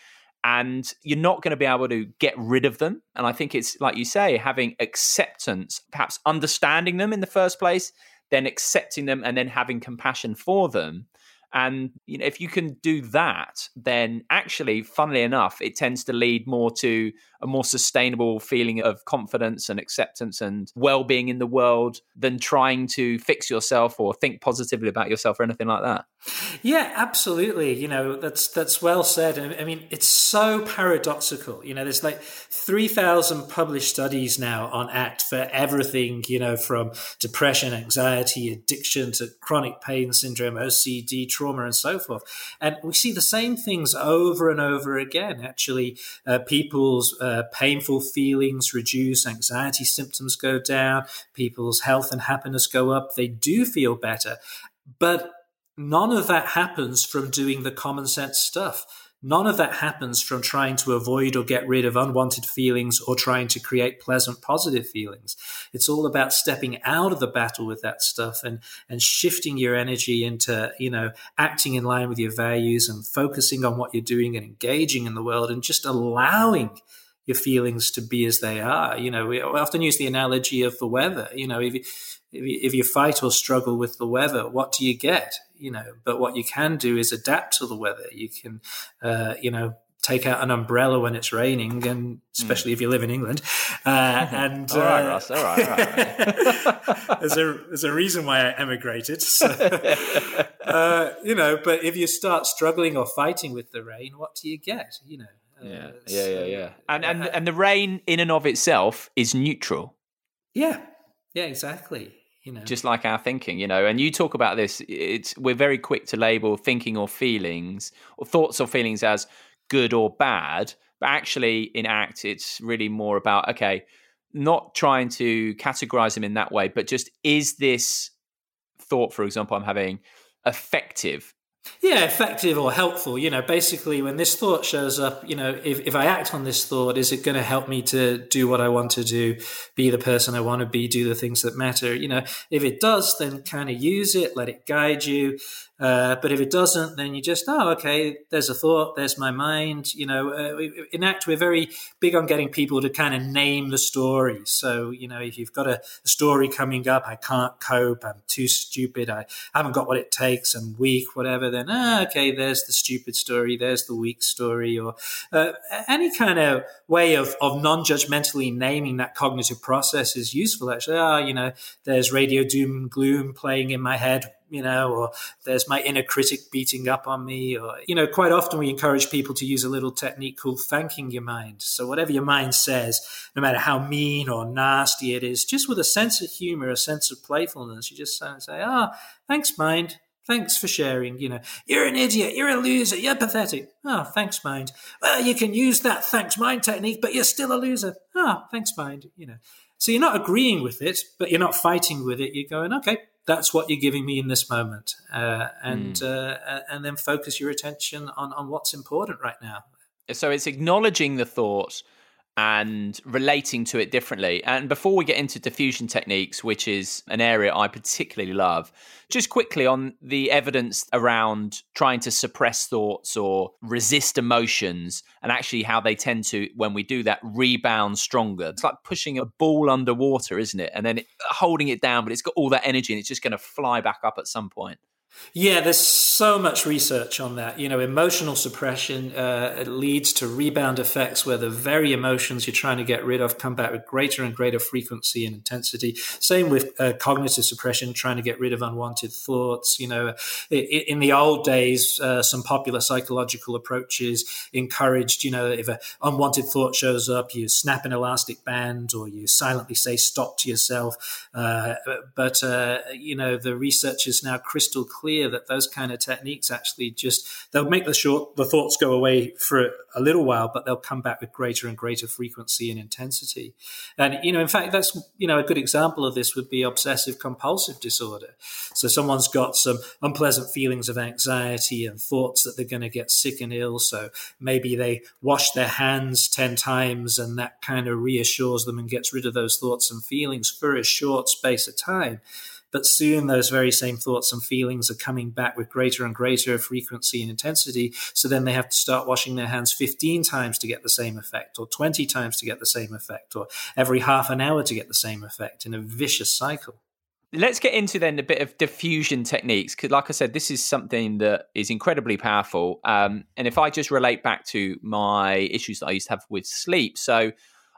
and you're not going to be able to get rid of them. And I think it's, like you say, having acceptance, perhaps understanding them in the first place, then accepting them and then having compassion for them. And you know, if you can do that, then actually, funnily enough, it tends to lead more to a more sustainable feeling of confidence and acceptance and well-being in the world than trying to fix yourself or think positively about yourself or anything like that. Yeah, absolutely. You know, that's that's well said. I mean, it's so paradoxical. You know, there's like three thousand published studies now on A C T for everything, you know, from depression, anxiety, addiction to chronic pain syndrome, O C D, trauma, and so forth. And we see the same things over and over again. Actually, uh, people's uh, painful feelings reduce, anxiety symptoms go down, people's health and happiness go up. They do feel better. But none of that happens from doing the common sense stuff. None of that happens from trying to avoid or get rid of unwanted feelings or trying to create pleasant, positive feelings. It's all about stepping out of the battle with that stuff and, and shifting your energy into, you know, acting in line with your values and focusing on what you're doing and engaging in the world and just allowing your feelings to be as they are. You know, we often use the analogy of the weather. You know, if you, if you, if you fight or struggle with the weather, what do you get? You know, but what you can do is adapt to the weather. You can, uh, you know, take out an umbrella when it's raining, and especially mm. if you live in England. Uh, and all right, uh, Russ, all right, all right. All right. there's a there's a reason why I emigrated. So. uh, you know, but if you start struggling or fighting with the rain, what do you get? You know. Yeah, uh, yeah, yeah, yeah. And and and the rain in and of itself is neutral. Yeah, yeah, exactly. You know, just like our thinking, you know. And you talk about this. It's we're very quick to label thinking or feelings or thoughts or feelings as good or bad, but actually in A C T, it's really more about okay, not trying to categorize them in that way, but just is this thought, for example, I'm having effective. Yeah, effective or helpful. You know, basically when this thought shows up, you know, if, if I act on this thought, is it going to help me to do what I want to do, be the person I want to be, do the things that matter? You know, if it does, then kind of use it, let it guide you. Uh, but if it doesn't, then you just, oh, okay, there's a thought, there's my mind. You know, uh, in A C T, we're very big on getting people to kind of name the story. So, you know, if you've got a story coming up, I can't cope, I'm too stupid, I haven't got what it takes, I'm weak, whatever, then, ah, okay, there's the stupid story, there's the weak story, or uh, any kind of way of, of non-judgmentally naming that cognitive process is useful, actually. Ah, oh, you know, there's radio doom and gloom playing in my head, you know, or there's my inner critic beating up on me, or, you know, quite often we encourage people to use a little technique called thanking your mind. So whatever your mind says, no matter how mean or nasty it is, just with a sense of humor, a sense of playfulness, you just say, ah, oh, thanks, mind. Thanks for sharing. You know, you're an idiot, you're a loser, you're pathetic. Oh, thanks, mind. Well, you can use that thanks, mind technique, but you're still a loser. Ah, oh, thanks, mind. You know, so you're not agreeing with it, but you're not fighting with it. You're going, okay, that's what you're giving me in this moment. Uh, and mm. uh, and then focus your attention on, on what's important right now. So it's acknowledging the thought and relating to it differently. And before we get into diffusion techniques, which is an area I particularly love, just quickly on the evidence around trying to suppress thoughts or resist emotions, and actually how they tend to, when we do that, rebound stronger. It's like pushing a ball underwater, isn't it? And then it, holding it down, but it's got all that energy and it's just going to fly back up at some point. Yeah, there's so much research on that. You know, emotional suppression uh, leads to rebound effects where the very emotions you're trying to get rid of come back with greater and greater frequency and intensity. Same with uh, cognitive suppression, trying to get rid of unwanted thoughts. You know, in, in the old days, uh, some popular psychological approaches encouraged, you know, if an unwanted thought shows up, you snap an elastic band or you silently say stop to yourself. Uh, but, uh, you know, the research is now crystal clear clear that those kind of techniques actually just, they'll make the short, the thoughts go away for a little while, but they'll come back with greater and greater frequency and intensity. And, you know, in fact, that's, you know, a good example of this would be obsessive compulsive disorder. So someone's got some unpleasant feelings of anxiety and thoughts that they're going to get sick and ill. So maybe they wash their hands ten times and that kind of reassures them and gets rid of those thoughts and feelings for a short space of time. But soon those very same thoughts and feelings are coming back with greater and greater frequency and intensity. So then they have to start washing their hands fifteen times to get the same effect, or twenty times to get the same effect, or every half an hour to get the same effect, in a vicious cycle. Let's get into then a bit of diffusion techniques, because like I said, this is something that is incredibly powerful. Um, and if I just relate back to my issues that I used to have with sleep. So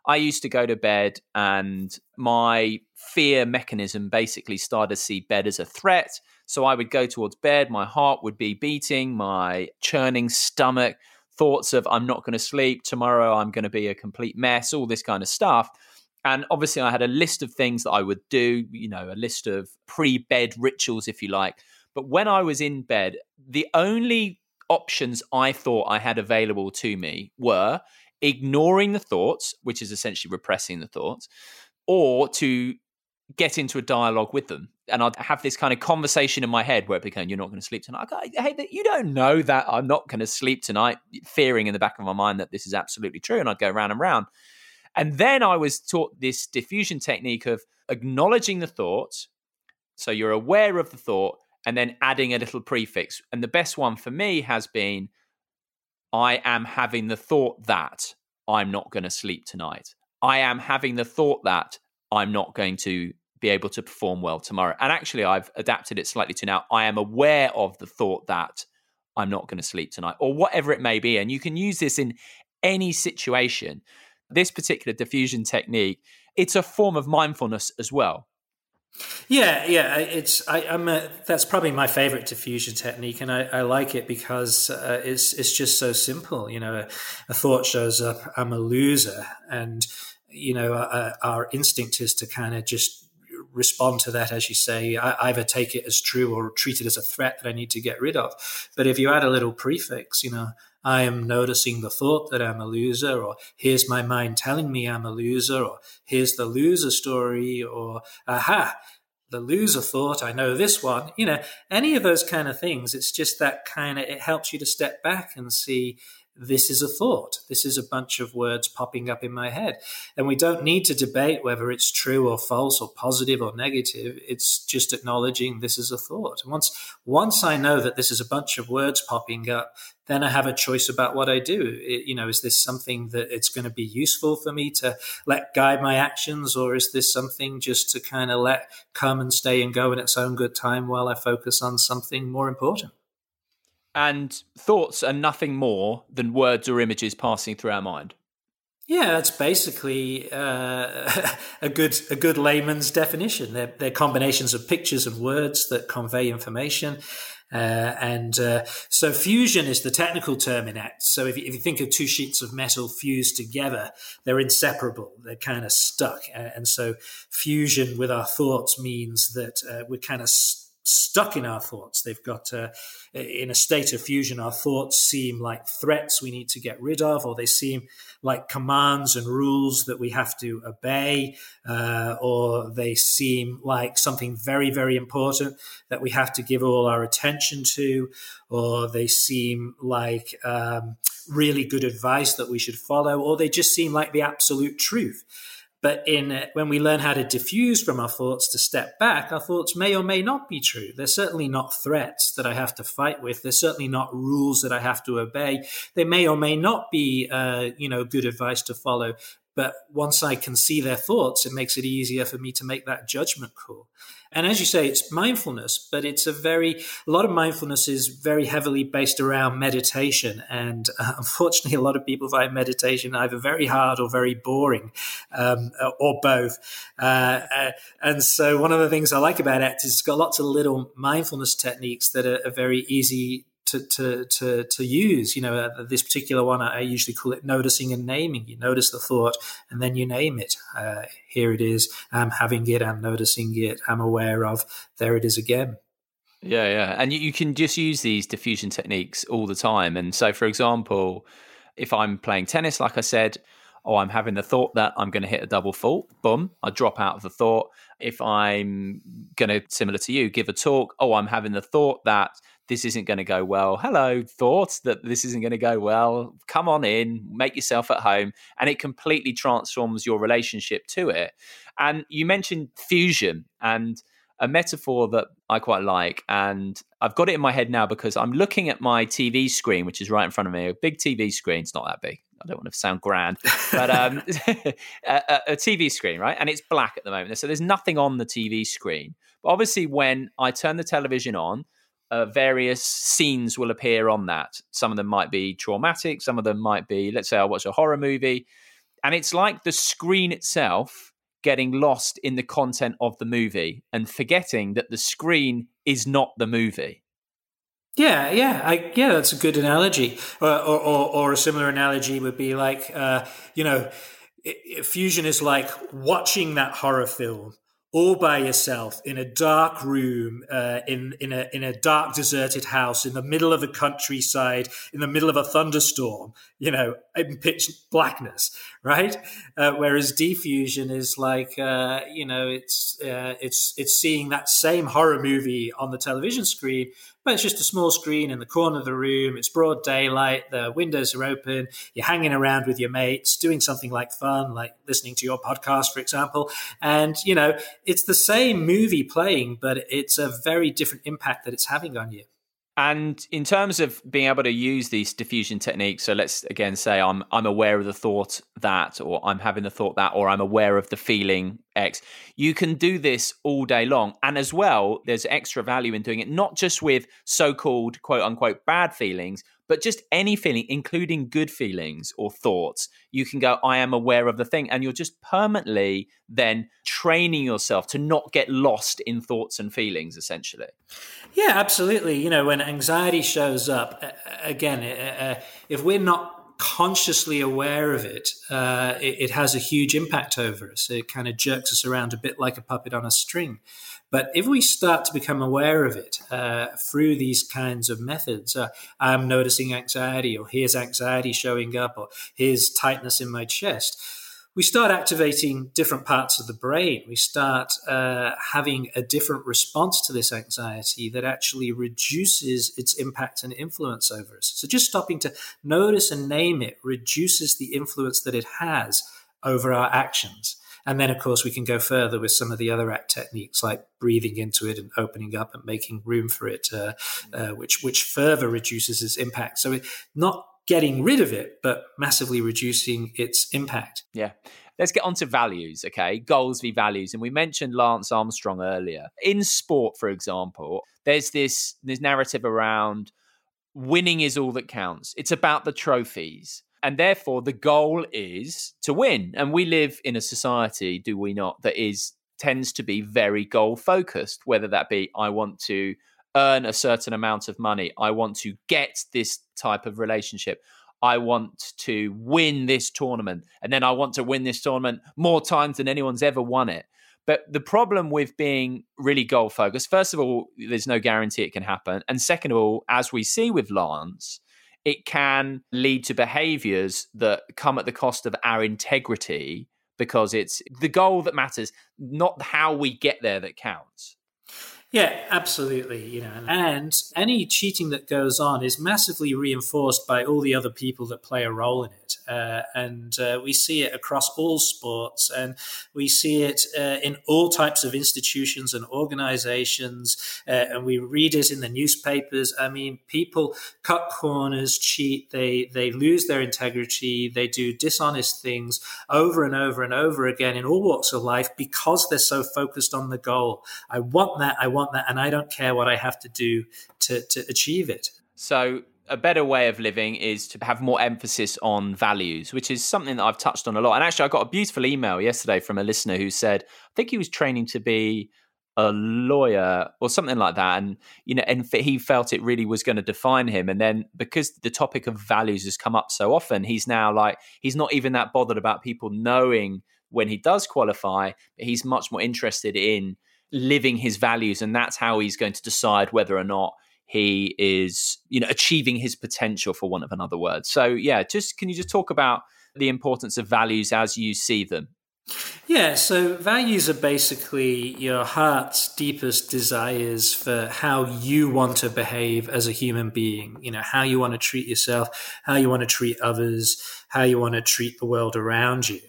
I used to go to bed and my fear mechanism basically started to see bed as a threat. So I would go towards bed, my heart would be beating, my churning stomach, thoughts of I'm not going to sleep, tomorrow I'm going to be a complete mess, all this kind of stuff. And obviously I had a list of things that I would do, you know, a list of pre-bed rituals, if you like. But when I was in bed, the only options I thought I had available to me were ignoring the thoughts, which is essentially repressing the thoughts, or to get into a dialogue with them. And I'd have this kind of conversation in my head where it became, you're not going to sleep tonight. I go, hey, you don't know that I'm not going to sleep tonight, fearing in the back of my mind that this is absolutely true. And I'd go round and round. And then I was taught this diffusion technique of acknowledging the thought. So you're aware of the thought and then adding a little prefix. And the best one for me has been, I am having the thought that I'm not going to sleep tonight. I am having the thought that I'm not going to be able to perform well tomorrow. And actually, I've adapted it slightly to now, I am aware of the thought that I'm not going to sleep tonight, or whatever it may be. And you can use this in any situation. This particular diffusion technique, it's a form of mindfulness as well. Yeah, yeah, it's I, I'm a, that's probably my favorite diffusion technique, and I, I like it because uh, it's it's just so simple. You know, a, a thought shows up, I'm a loser, and you know, uh, our instinct is to kind of just respond to that, as you say, I either take it as true or treat it as a threat that I need to get rid of. But if you add a little prefix, you know, I am noticing the thought that I'm a loser, or here's my mind telling me I'm a loser, or here's the loser story, or aha, the loser thought, I know this one, you know, any of those kind of things. It's just that kind of, it helps you to step back and see, this is a thought. This is a bunch of words popping up in my head. And we don't need to debate whether it's true or false or positive or negative. It's just acknowledging this is a thought. Once, once I know that this is a bunch of words popping up, then I have a choice about what I do. It, you know, is this something that it's going to be useful for me to let guide my actions, or is this something just to kind of let come and stay and go in its own good time while I focus on something more important? And thoughts are nothing more than words or images passing through our mind. Yeah, that's basically uh, a good a good layman's definition. They're, they're combinations of pictures and words that convey information. Uh, and uh, so fusion is the technical term in A C T. So if you, if you think of two sheets of metal fused together, they're inseparable. They're kind of stuck. Uh, and so fusion with our thoughts means that uh, we're kind of stuck. stuck in our thoughts. They've got uh, in a state of fusion, our thoughts seem like threats we need to get rid of, or they seem like commands and rules that we have to obey, uh, or they seem like something very, very important that we have to give all our attention to, or they seem like um, really good advice that we should follow, or they just seem like the absolute truth. But in uh, when we learn how to diffuse from our thoughts, to step back, our thoughts may or may not be true. They're certainly not threats that I have to fight with. They're certainly not rules that I have to obey. They may or may not be, uh, you know, good advice to follow. But once I can see their thoughts, it makes it easier for me to make that judgment call. And as you say, it's mindfulness, but it's a very, a lot of mindfulness is very heavily based around meditation. And uh, unfortunately, a lot of people find meditation either very hard or very boring, um, or both. Uh, uh, and so one of the things I like about A C T is it's got lots of little mindfulness techniques that are, are very easy To, to to to use. You know, uh, this particular one, I usually call it noticing and naming. You notice the thought and then you name it. Uh, here it is. I'm having it. I'm noticing it. I'm aware of. There it is again. Yeah, yeah. And you, you can just use these diffusion techniques all the time. And so, for example, if I'm playing tennis, like I said, oh, I'm having the thought that I'm going to hit a double fault. Boom, I drop out of the thought. If I'm going to, similar to you, give a talk, oh, I'm having the thought that this isn't going to go well. Hello, thought that this isn't going to go well. Come on in, make yourself at home. And it completely transforms your relationship to it. And you mentioned fusion, and a metaphor that I quite like, and I've got it in my head now because I'm looking at my T V screen, which is right in front of me, a big T V screen. It's not that big. I don't want to sound grand, but um, a, a T V screen, right? And it's black at the moment. So there's nothing on the T V screen. But obviously when I turn the television on, uh, various scenes will appear on that. Some of them might be traumatic. Some of them might be, let's say I watch a horror movie. And it's like the screen itself getting lost in the content of the movie and forgetting that the screen is not the movie. Yeah, yeah, I, yeah. That's a good analogy, or or, or, or a similar analogy would be like, uh, you know, it, it, fusion is like watching that horror film all by yourself in a dark room, uh, in in a in a dark deserted house in the middle of the countryside, in the middle of a thunderstorm, you know, in pitch blackness, right? Uh, whereas diffusion is like, uh, you know, it's uh, it's it's seeing that same horror movie on the television screen, but it's just a small screen in the corner of the room. It's broad daylight. The windows are open. You're hanging around with your mates, doing something like fun, like listening to your podcast, for example. And, you know, it's the same movie playing, but it's a very different impact that it's having on you. And in terms of being able to use these diffusion techniques, so let's again say I'm I'm aware of the thought that, or I'm having the thought that, or I'm aware of the feeling X, you can do this all day long. And as well, there's extra value in doing it, not just with so-called quote unquote bad feelings, but just any feeling, including good feelings or thoughts. You can go, I am aware of the thing. And you're just permanently then training yourself to not get lost in thoughts and feelings, essentially. Yeah, absolutely. You know, when anxiety shows up, again, uh, if we're not consciously aware of it, uh, it, it has a huge impact over us. It kind of jerks us around a bit like a puppet on a string. But if we start to become aware of it uh, through these kinds of methods, uh, I'm noticing anxiety, or here's anxiety showing up, or here's tightness in my chest, we start activating different parts of the brain. We start uh, having a different response to this anxiety that actually reduces its impact and influence over us. So just stopping to notice and name it reduces the influence that it has over our actions. And then, of course, we can go further with some of the other A C T techniques like breathing into it and opening up and making room for it, uh, uh, which which further reduces its impact. So it, not getting rid of it, but massively reducing its impact. Yeah. Let's get on to values, okay? Goals v values. And we mentioned Lance Armstrong earlier. In sport, for example, there's this, this narrative around winning is all that counts. It's about the trophies. And therefore, the goal is to win. And we live in a society, do we not, that is tends to be very goal-focused, whether that be I want to earn a certain amount of money, I want to get this type of relationship, I want to win this tournament, and then I want to win this tournament more times than anyone's ever won it. But the problem with being really goal-focused, first of all, there's no guarantee it can happen. And second of all, as we see with Lance, it can lead to behaviors that come at the cost of our integrity, because it's the goal that matters, not how we get there, that counts. Yeah, absolutely. You know, and any cheating that goes on is massively reinforced by all the other people that play a role in it. Uh, and uh, we see it across all sports, and we see it uh, in all types of institutions and organizations. Uh, and we read it in the newspapers. I mean, people cut corners, cheat, they, they lose their integrity, they do dishonest things over and over and over again in all walks of life because they're so focused on the goal. I want that, I want that, and I don't care what I have to do to, to achieve it. So a better way of living is to have more emphasis on values, which is something that I've touched on a lot. And actually, I got a beautiful email yesterday from a listener who said, I think he was training to be a lawyer or something like that. And, you know, and he felt it really was going to define him. And then because the topic of values has come up so often, he's now like, he's not even that bothered about people knowing when he does qualify. But he's much more interested in living his values, and that's how he's going to decide whether or not he is, you know, achieving his potential, for want of another word. So, yeah, just can you just talk about the importance of values as you see them? Yeah, so values are basically your heart's deepest desires for how you want to behave as a human being, you know, how you want to treat yourself, how you want to treat others, how you want to treat the world around you.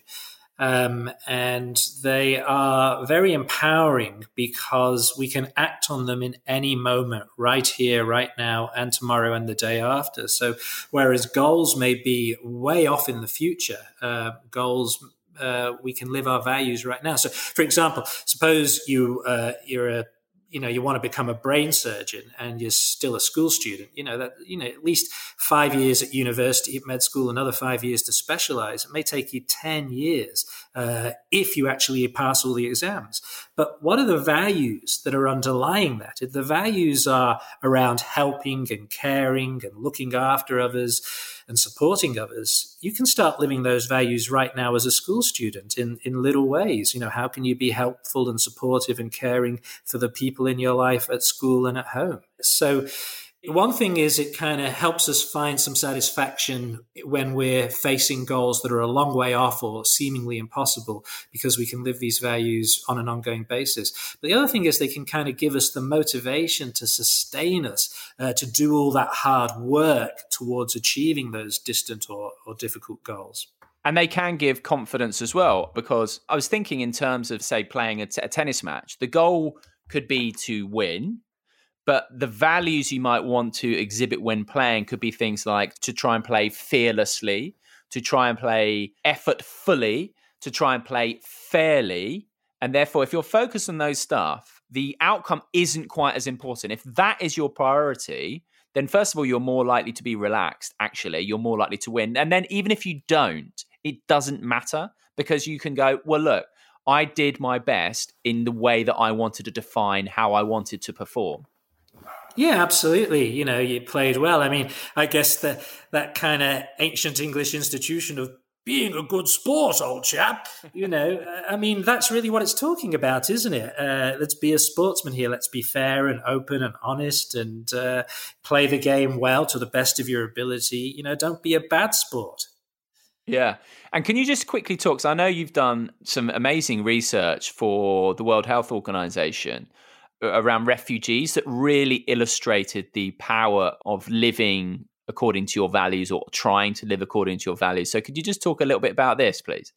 Um, and they are very empowering because we can act on them in any moment, right here, right now, and tomorrow and the day after. So whereas goals may be way off in the future, uh, goals... Uh, we can live our values right now. So, for example, suppose you uh, you're a you know you want to become a brain surgeon and you're still a school student. You know that you know at least five years at university, at med school, another five years to specialize. It may take you ten years uh, if you actually pass all the exams. But what are the values that are underlying that? If the values are around helping and caring and looking after others and supporting others, you can start living those values right now as a school student in, in little ways. You know, how can you be helpful and supportive and caring for the people in your life at school and at home? So one thing is it kind of helps us find some satisfaction when we're facing goals that are a long way off or seemingly impossible, because we can live these values on an ongoing basis. But the other thing is they can kind of give us the motivation to sustain us, uh, to do all that hard work towards achieving those distant or, or difficult goals. And they can give confidence as well, because I was thinking in terms of, say, playing a, t- a tennis match, the goal could be to win. But the values you might want to exhibit when playing could be things like to try and play fearlessly, to try and play effortfully, to try and play fairly. And therefore, if you're focused on those stuff, the outcome isn't quite as important. If that is your priority, then first of all, you're more likely to be relaxed, actually. You're more likely to win. And then even if you don't, it doesn't matter, because you can go, well, look, I did my best in the way that I wanted to define how I wanted to perform. Yeah, absolutely. You know, you played well. I mean, I guess the, that kind of ancient English institution of being a good sport, old chap, you know, I mean, that's really what it's talking about, isn't it? Uh, let's be a sportsman here. Let's be fair and open and honest and uh, play the game well to the best of your ability. You know, don't be a bad sport. Yeah. And can you just quickly talk, because I know you've done some amazing research for the World Health Organization around refugees that really illustrated the power of living according to your values, or trying to live according to your values. So could you just talk a little bit about this, please?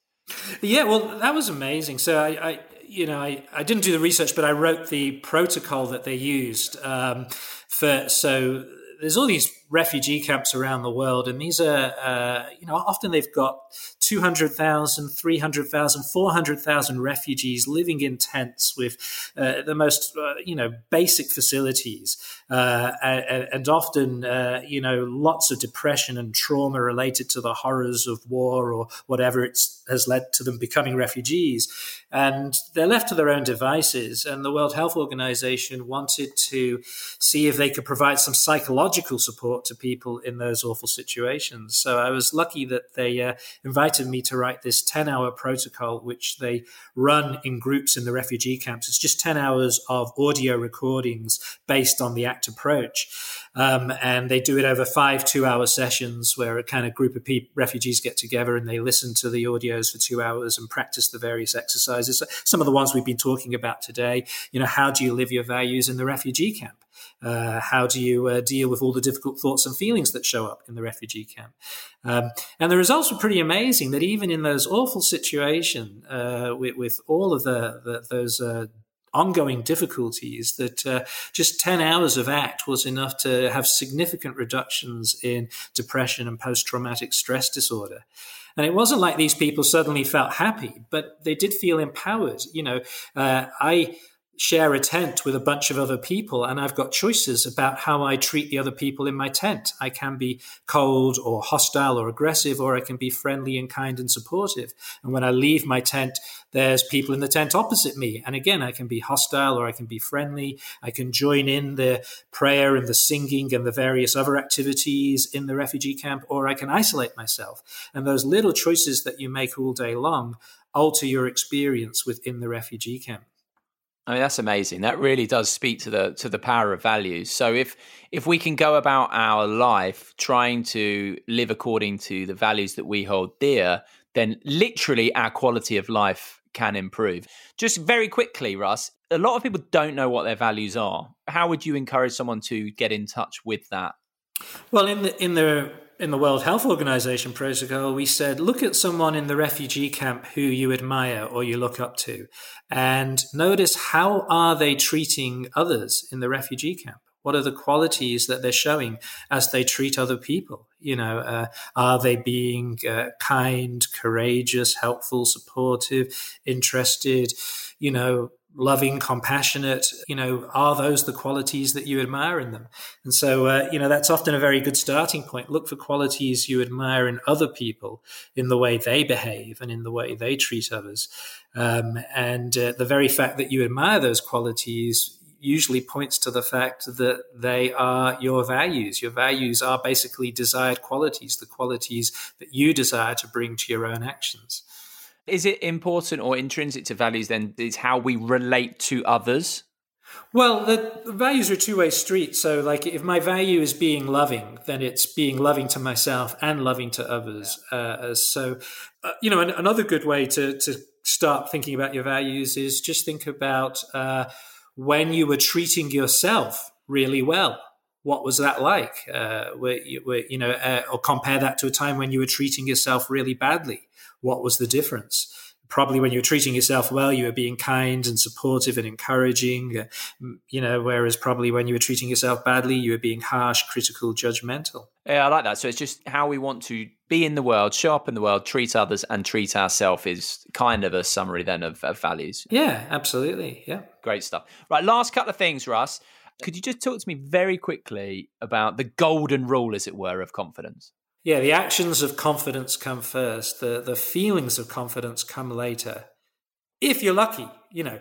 Yeah, well, that was amazing. So I, I you know, I, I didn't do the research, but I wrote the protocol that they used um, for, so there's all these refugee camps around the world, and these are, uh, you know, often they've got two hundred thousand, three hundred thousand, four hundred thousand refugees living in tents with uh, the most, uh, you know, basic facilities, uh, and, and often, uh, you know, lots of depression and trauma related to the horrors of war or whatever it's has led to them becoming refugees. And they're left to their own devices. And the World Health Organization wanted to see if they could provide some psychological support to people in those awful situations. So I was lucky that they uh, invited me to write this ten-hour protocol, which they run in groups in the refugee camps. It's just ten hours of audio recordings based on the ACT approach. Um, and they do it over five two-hour sessions where a kind of group of pe- refugees get together and they listen to the audios for two hours and practice the various exercises. Some of the ones we've been talking about today, you know, how do you live your values in the refugee camp? Uh, how do you uh, deal with all the difficult thoughts and feelings that show up in the refugee camp? Um, and the results were pretty amazing, that even in those awful situations, uh, with, with all of the, the those uh, ongoing difficulties, that uh, just ten hours of ACT was enough to have significant reductions in depression and post-traumatic stress disorder. And it wasn't like these people suddenly felt happy, but they did feel empowered. You know, uh, I share a tent with a bunch of other people, and I've got choices about how I treat the other people in my tent. I can be cold or hostile or aggressive, or I can be friendly and kind and supportive. And when I leave my tent, there's people in the tent opposite me. And again, I can be hostile or I can be friendly. I can join in the prayer and the singing and the various other activities in the refugee camp, or I can isolate myself. And those little choices that you make all day long alter your experience within the refugee camp. I mean, that's amazing. That really does speak to the to the power of values. So if if we can go about our life trying to live according to the values that we hold dear, then literally our quality of life can improve. Just very quickly, Russ, a lot of people don't know what their values are. How would you encourage someone to get in touch with that? Well, in the in the in the World Health Organization protocol, we said, look at someone in the refugee camp who you admire or you look up to, and notice how are they treating others in the refugee camp? What are the qualities that they're showing as they treat other people? You know, uh, are they being uh, kind, courageous, helpful, supportive, interested, you know, loving, compassionate? You know, are those the qualities that you admire in them? And so, uh, you know, that's often a very good starting point. Look for qualities you admire in other people, in the way they behave and in the way they treat others. Um, and uh, the very fact that you admire those qualities usually points to the fact that they are your values. Your values are basically desired qualities, the qualities that you desire to bring to your own actions. Is it important or intrinsic to values then is how we relate to others? Well, the values are a two-way street. So like if my value is being loving, then it's being loving to myself and loving to others. Yeah. Uh, so, uh, you know, an, another good way to, to start thinking about your values is just think about uh, when you were treating yourself really well. What was that like? Uh, were, were, you know, uh, or compare that to a time when you were treating yourself really badly. What was the difference? Probably when you were treating yourself well, you were being kind and supportive and encouraging, you know, whereas probably when you were treating yourself badly, you were being harsh, critical, judgmental. Yeah, I like that. So it's just how we want to be in the world, show up in the world, treat others and treat ourselves is kind of a summary then of, of values. Yeah, absolutely. Yeah. Great stuff. Right. Last couple of things, Russ. Could you just talk to me very quickly about the golden rule, as it were, of confidence? Yeah, the actions of confidence come first. The the feelings of confidence come later. If you're lucky, you know,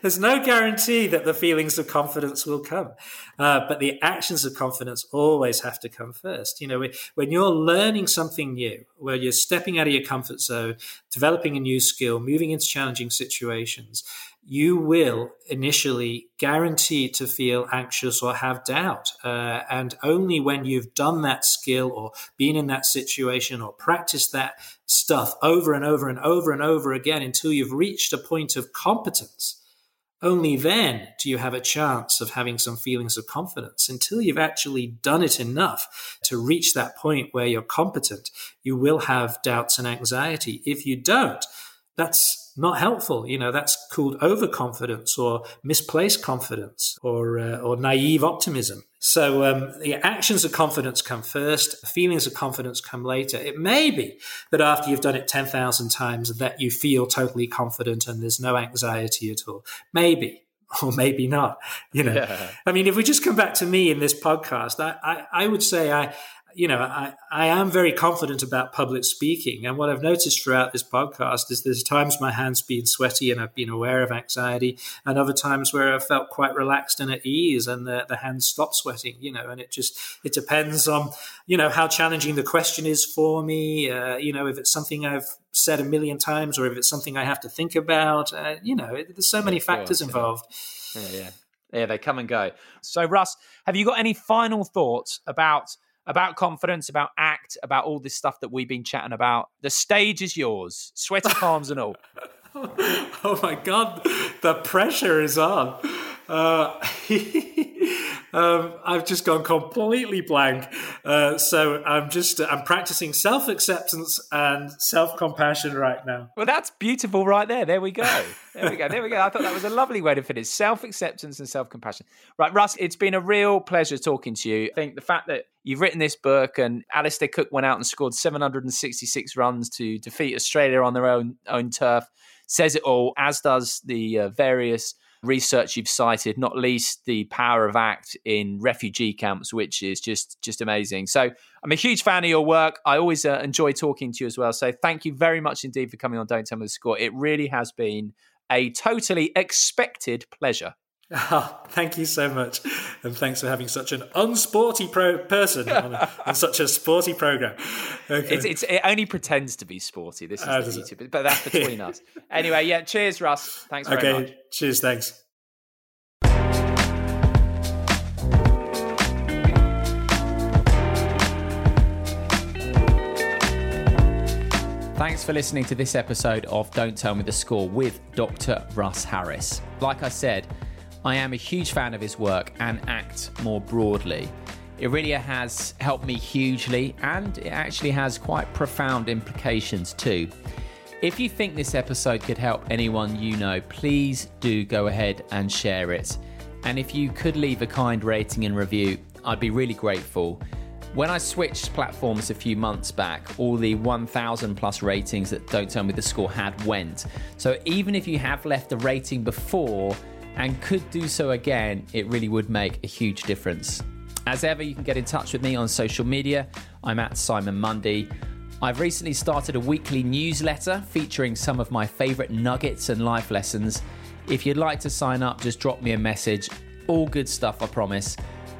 there's no guarantee that the feelings of confidence will come. Uh, but the actions of confidence always have to come first. You know, when you're learning something new, where you're stepping out of your comfort zone, developing a new skill, moving into challenging situations, you will initially guarantee to feel anxious or have doubt. Uh, and only when you've done that skill or been in that situation or practiced that stuff over and over and over and over again until you've reached a point of competence, only then do you have a chance of having some feelings of confidence. Until you've actually done it enough to reach that point where you're competent, you will have doubts and anxiety. If you don't, that's not helpful. You know, that's called overconfidence or misplaced confidence or uh, or naive optimism. So um, the actions of confidence come first, feelings of confidence come later. It may be that after you've done it ten thousand times that you feel totally confident and there's no anxiety at all. Maybe. Or maybe not. You know, yeah. I mean, if we just come back to me in this podcast, I, I, I would say I You know, I, I am very confident about public speaking. And what I've noticed throughout this podcast is there's times my hands been sweaty and I've been aware of anxiety, and other times where I felt quite relaxed and at ease and the, the hands stopped sweating, you know, and it just, it depends on, you know, how challenging the question is for me, uh, you know, if it's something I've said a million times or if it's something I have to think about, uh, you know, there's so many factors involved. Yeah, yeah. Yeah, they come and go. So, Russ, have you got any final thoughts about... about confidence, about ACT, about all this stuff that we've been chatting about? The stage is yours, sweaty palms and all. Oh my God, the pressure is on. Uh, um, I've just gone completely blank. Uh, so I'm just, I'm practicing self-acceptance and self-compassion right now. Well, that's beautiful right there. There we go. There we go. There we go. I thought that was a lovely way to finish. Self-acceptance and self-compassion. Right, Russ, it's been a real pleasure talking to you. I think the fact that you've written this book and Alastair Cook went out and scored seven hundred sixty-six runs to defeat Australia on their own, own turf says it all, as does the uh, various research you've cited, not least the power of ACT in refugee camps, which is just just amazing. So I'm a huge fan of your work. I always uh, enjoy talking to you as well. So thank you very much indeed for coming on Don't Tell Me The Score. It really has been a totally expected pleasure. Oh, thank you so much. And thanks for having such an unsporty pro- person on, a, on such a sporty program. Okay. It's, it's, it only pretends to be sporty. This is oh, the YouTube, but that's between us. Anyway, yeah, cheers, Russ. Thanks very okay. much. Cheers, thanks. Thanks for listening to this episode of Don't Tell Me the Score with Doctor Russ Harris. Like I said, I am a huge fan of his work and ACT more broadly. It really has helped me hugely, and it actually has quite profound implications too. If you think this episode could help anyone you know, please do go ahead and share it. And if you could leave a kind rating and review, I'd be really grateful. When I switched platforms a few months back, all the one thousand plus ratings that Don't Tell Me the Score had went. So even if you have left a rating before and could do so again, it really would make a huge difference. As ever, you can get in touch with me on social media. I'm at Simon Mundy. I've recently started a weekly newsletter featuring some of my favourite nuggets and life lessons. If you'd like to sign up, just drop me a message. All good stuff, I promise.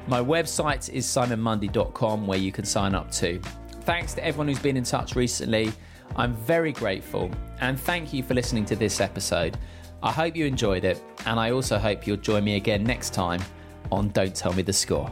My website is simon mundy dot com, where you can sign up too. Thanks to everyone who's been in touch recently. I'm very grateful, and thank you for listening to this episode. I hope you enjoyed it, and I also hope you'll join me again next time on Don't Tell Me the Score.